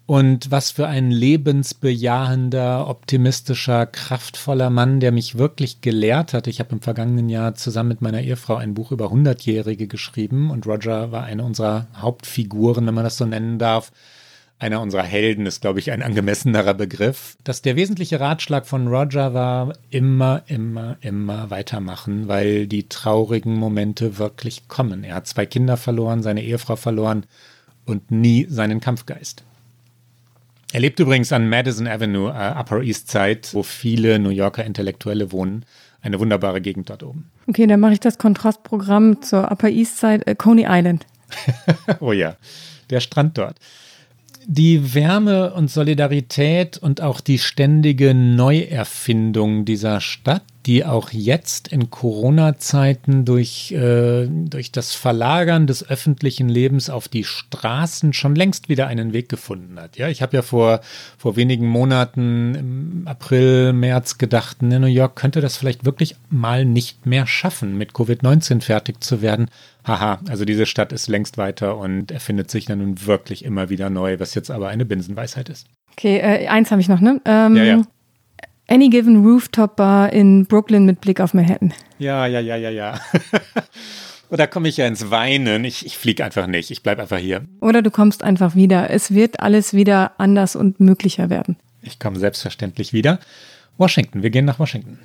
Und was für ein lebensbejahender, optimistischer, kraftvoller Mann, der mich wirklich gelehrt hat. Ich habe im vergangenen Jahr zusammen mit meiner Ehefrau ein Buch über hundertjährige geschrieben und Roger war eine unserer Hauptfiguren, wenn man das so nennen darf. Einer unserer Helden ist, glaube ich, ein angemessenerer Begriff. Dass der wesentliche Ratschlag von Roger war, immer, immer, immer weitermachen, weil die traurigen Momente wirklich kommen. Er hat zwei Kinder verloren, seine Ehefrau verloren und nie seinen Kampfgeist. Er lebt übrigens an Madison Avenue, äh, Upper East Side, wo viele New Yorker Intellektuelle wohnen. Eine wunderbare Gegend dort oben. Okay, dann mache ich das Kontrastprogramm zur Upper East Side, äh, Coney Island. Oh ja, der Strand dort. Die Wärme und Solidarität und auch die ständige Neuerfindung dieser Stadt, die auch jetzt in Corona-Zeiten durch, äh, durch das Verlagern des öffentlichen Lebens auf die Straßen schon längst wieder einen Weg gefunden hat. Ja, ich habe ja vor, vor wenigen Monaten im April, März gedacht, ne, New York könnte das vielleicht wirklich mal nicht mehr schaffen, mit Covid neunzehn fertig zu werden. Haha, also diese Stadt ist längst weiter und erfindet sich dann nun wirklich immer wieder neu, was jetzt aber eine Binsenweisheit ist. Okay, äh, eins habe ich noch, ne? Ähm, ja, ja. Any Given Rooftop Bar in Brooklyn mit Blick auf Manhattan. Ja, ja, ja, ja, ja. Oder komme ich ja ins Weinen. Ich, ich fliege einfach nicht. Ich bleibe einfach hier. Oder du kommst einfach wieder. Es wird alles wieder anders und möglicher werden. Ich komme selbstverständlich wieder. Washington. Wir gehen nach Washington.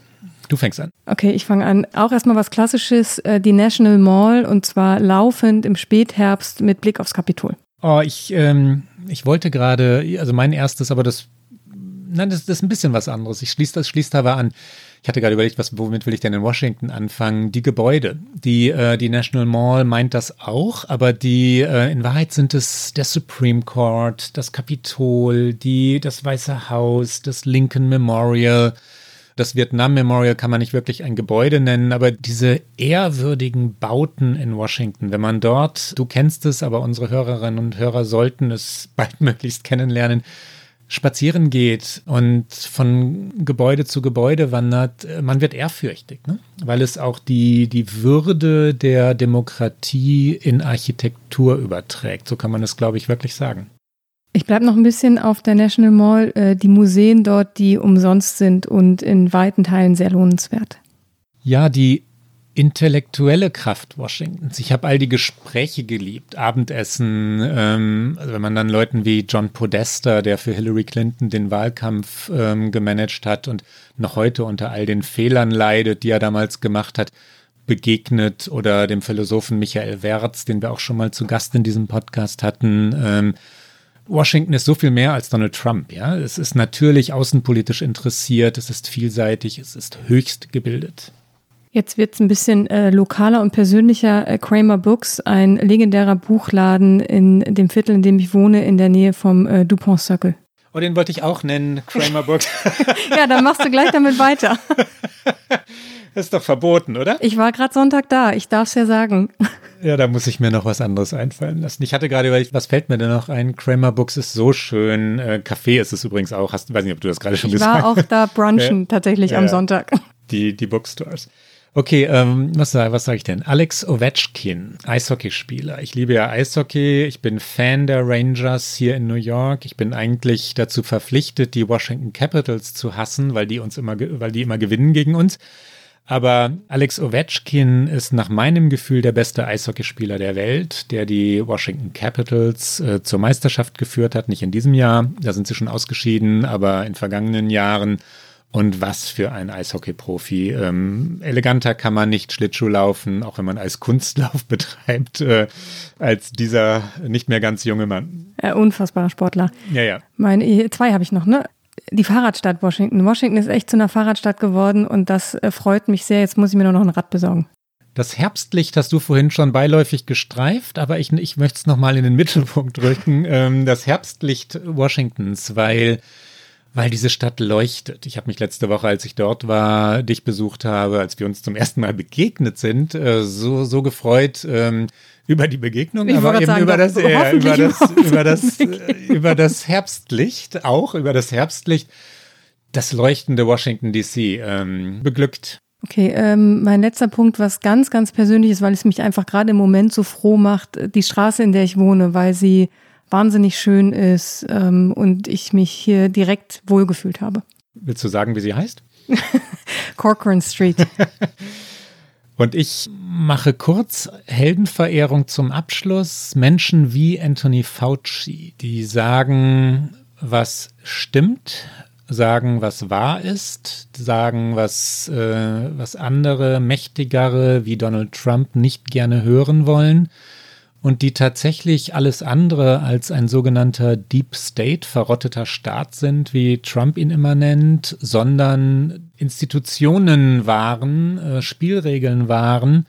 Du fängst an. Okay, ich fange an. Auch erstmal was Klassisches, die National Mall und zwar laufend im Spätherbst mit Blick aufs Kapitol. Oh, ich, ähm, ich wollte gerade, also mein erstes, aber das, nein, das, das ist ein bisschen was anderes. Ich schließe das, schließe aber an. Ich hatte gerade überlegt, was, womit will ich denn in Washington anfangen? Die Gebäude. Die, äh, die National Mall meint das auch, aber die, äh, in Wahrheit sind es der Supreme Court, das Kapitol, die, das Weiße Haus, das Lincoln Memorial. Das Vietnam Memorial kann man nicht wirklich ein Gebäude nennen, aber diese ehrwürdigen Bauten in Washington, wenn man dort, du kennst es, aber unsere Hörerinnen und Hörer sollten es baldmöglichst kennenlernen, spazieren geht und von Gebäude zu Gebäude wandert, man wird ehrfürchtig, ne? Weil es auch die, die Würde der Demokratie in Architektur überträgt. So kann man es, glaube ich, wirklich sagen. Ich bleibe noch ein bisschen auf der National Mall, äh, die Museen dort, die umsonst sind und in weiten Teilen sehr lohnenswert. Ja, die intellektuelle Kraft Washingtons. Ich habe all die Gespräche geliebt, Abendessen, ähm, also wenn man dann Leuten wie John Podesta, der für Hillary Clinton den Wahlkampf ähm, gemanagt hat und noch heute unter all den Fehlern leidet, die er damals gemacht hat, begegnet, oder dem Philosophen Michael Wertz, den wir auch schon mal zu Gast in diesem Podcast hatten. ähm, Washington ist so viel mehr als Donald Trump, ja. Es ist natürlich außenpolitisch interessiert, es ist vielseitig, es ist höchst gebildet. Jetzt wird es ein bisschen äh, lokaler und persönlicher. Äh, Cramer Books, ein legendärer Buchladen in dem Viertel, in dem ich wohne, in der Nähe vom äh, Dupont Circle. Oh, den wollte ich auch nennen, Cramer Books. Ja, dann machst du gleich damit weiter. Ist doch verboten, oder? Ich war gerade Sonntag da, ich darf es ja sagen. Ja, da muss ich mir noch was anderes einfallen lassen. Ich hatte gerade überlegt, was fällt mir denn noch ein? Cramer Books ist so schön. Äh, Café ist es übrigens auch. Hast, weiß nicht, ob du das gerade schon ich gesagt hast. Ich war auch da brunchen, ja, tatsächlich, ja, am Sonntag. Die, die Bookstores. Okay, ähm, was, was sage ich denn? Alex Ovechkin, Eishockeyspieler. Ich liebe ja Eishockey. Ich bin Fan der Rangers hier in New York. Ich bin eigentlich dazu verpflichtet, die Washington Capitals zu hassen, weil die uns immer, weil die immer gewinnen gegen uns. Aber Alex Ovechkin ist nach meinem Gefühl der beste Eishockeyspieler der Welt, der die Washington Capitals äh, zur Meisterschaft geführt hat. Nicht in diesem Jahr, da sind sie schon ausgeschieden, aber in vergangenen Jahren. Und was für ein Eishockey-Profi. Ähm, eleganter kann man nicht Schlittschuh laufen, auch wenn man Eiskunstlauf betreibt, äh, als dieser nicht mehr ganz junge Mann. Äh, unfassbarer Sportler. Ja, ja. Meine, zwei habe ich noch, ne? Die Fahrradstadt Washington. Washington ist echt zu einer Fahrradstadt geworden und das freut mich sehr. Jetzt muss ich mir nur noch ein Rad besorgen. Das Herbstlicht hast du vorhin schon beiläufig gestreift, aber ich, ich möchte es nochmal in den Mittelpunkt rücken. Das Herbstlicht Washingtons, weil, weil diese Stadt leuchtet. Ich habe mich letzte Woche, als ich dort war, dich besucht habe, als wir uns zum ersten Mal begegnet sind, so, so gefreut über die Begegnung, ich aber eben sagen, über, das, das, äh, über das, über das, über das Herbstlicht, auch über das Herbstlicht, das leuchtende Washington D C ähm, beglückt. Okay, ähm, mein letzter Punkt, was ganz, ganz persönlich ist, weil es mich einfach gerade im Moment so froh macht, die Straße, in der ich wohne, weil sie wahnsinnig schön ist ähm, und ich mich hier direkt wohlgefühlt habe. Willst du sagen, wie sie heißt? Corcoran Street. Und ich mache kurz Heldenverehrung zum Abschluss. Menschen wie Anthony Fauci, die sagen, was stimmt, sagen, was wahr ist, sagen, was, äh, was andere, mächtigere wie Donald Trump nicht gerne hören wollen und die tatsächlich alles andere als ein sogenannter Deep State, verrotteter Staat sind, wie Trump ihn immer nennt, sondern Institutionen wahren, Spielregeln wahren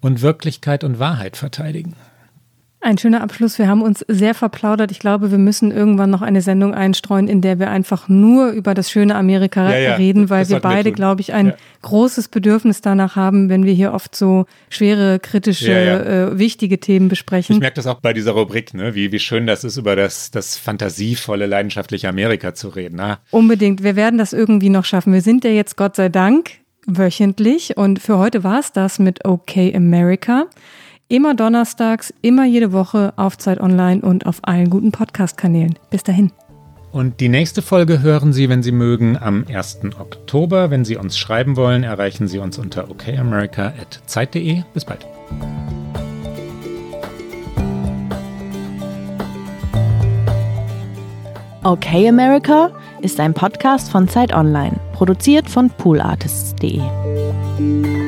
und Wirklichkeit und Wahrheit verteidigen. Ein schöner Abschluss. Wir haben uns sehr verplaudert. Ich glaube, wir müssen irgendwann noch eine Sendung einstreuen, in der wir einfach nur über das schöne Amerika ja, ja, reden, weil wir beide, glaube ich, ein ja. großes Bedürfnis danach haben, wenn wir hier oft so schwere, kritische, ja, ja. Äh, wichtige Themen besprechen. Ich merke das auch bei dieser Rubrik, ne? wie, wie schön das ist, über das, das fantasievolle, leidenschaftliche Amerika zu reden. Na? Unbedingt. Wir werden das irgendwie noch schaffen. Wir sind ja jetzt, Gott sei Dank, wöchentlich. Und für heute war es das mit Okay America. Immer donnerstags, immer jede Woche auf Zeit Online und auf allen guten Podcast-Kanälen. Bis dahin. Und die nächste Folge hören Sie, wenn Sie mögen, am ersten Oktober. Wenn Sie uns schreiben wollen, erreichen Sie uns unter o k america at zeit punkt d e. Bis bald. Okay America ist ein Podcast von Zeit Online, produziert von pool artists punkt d e.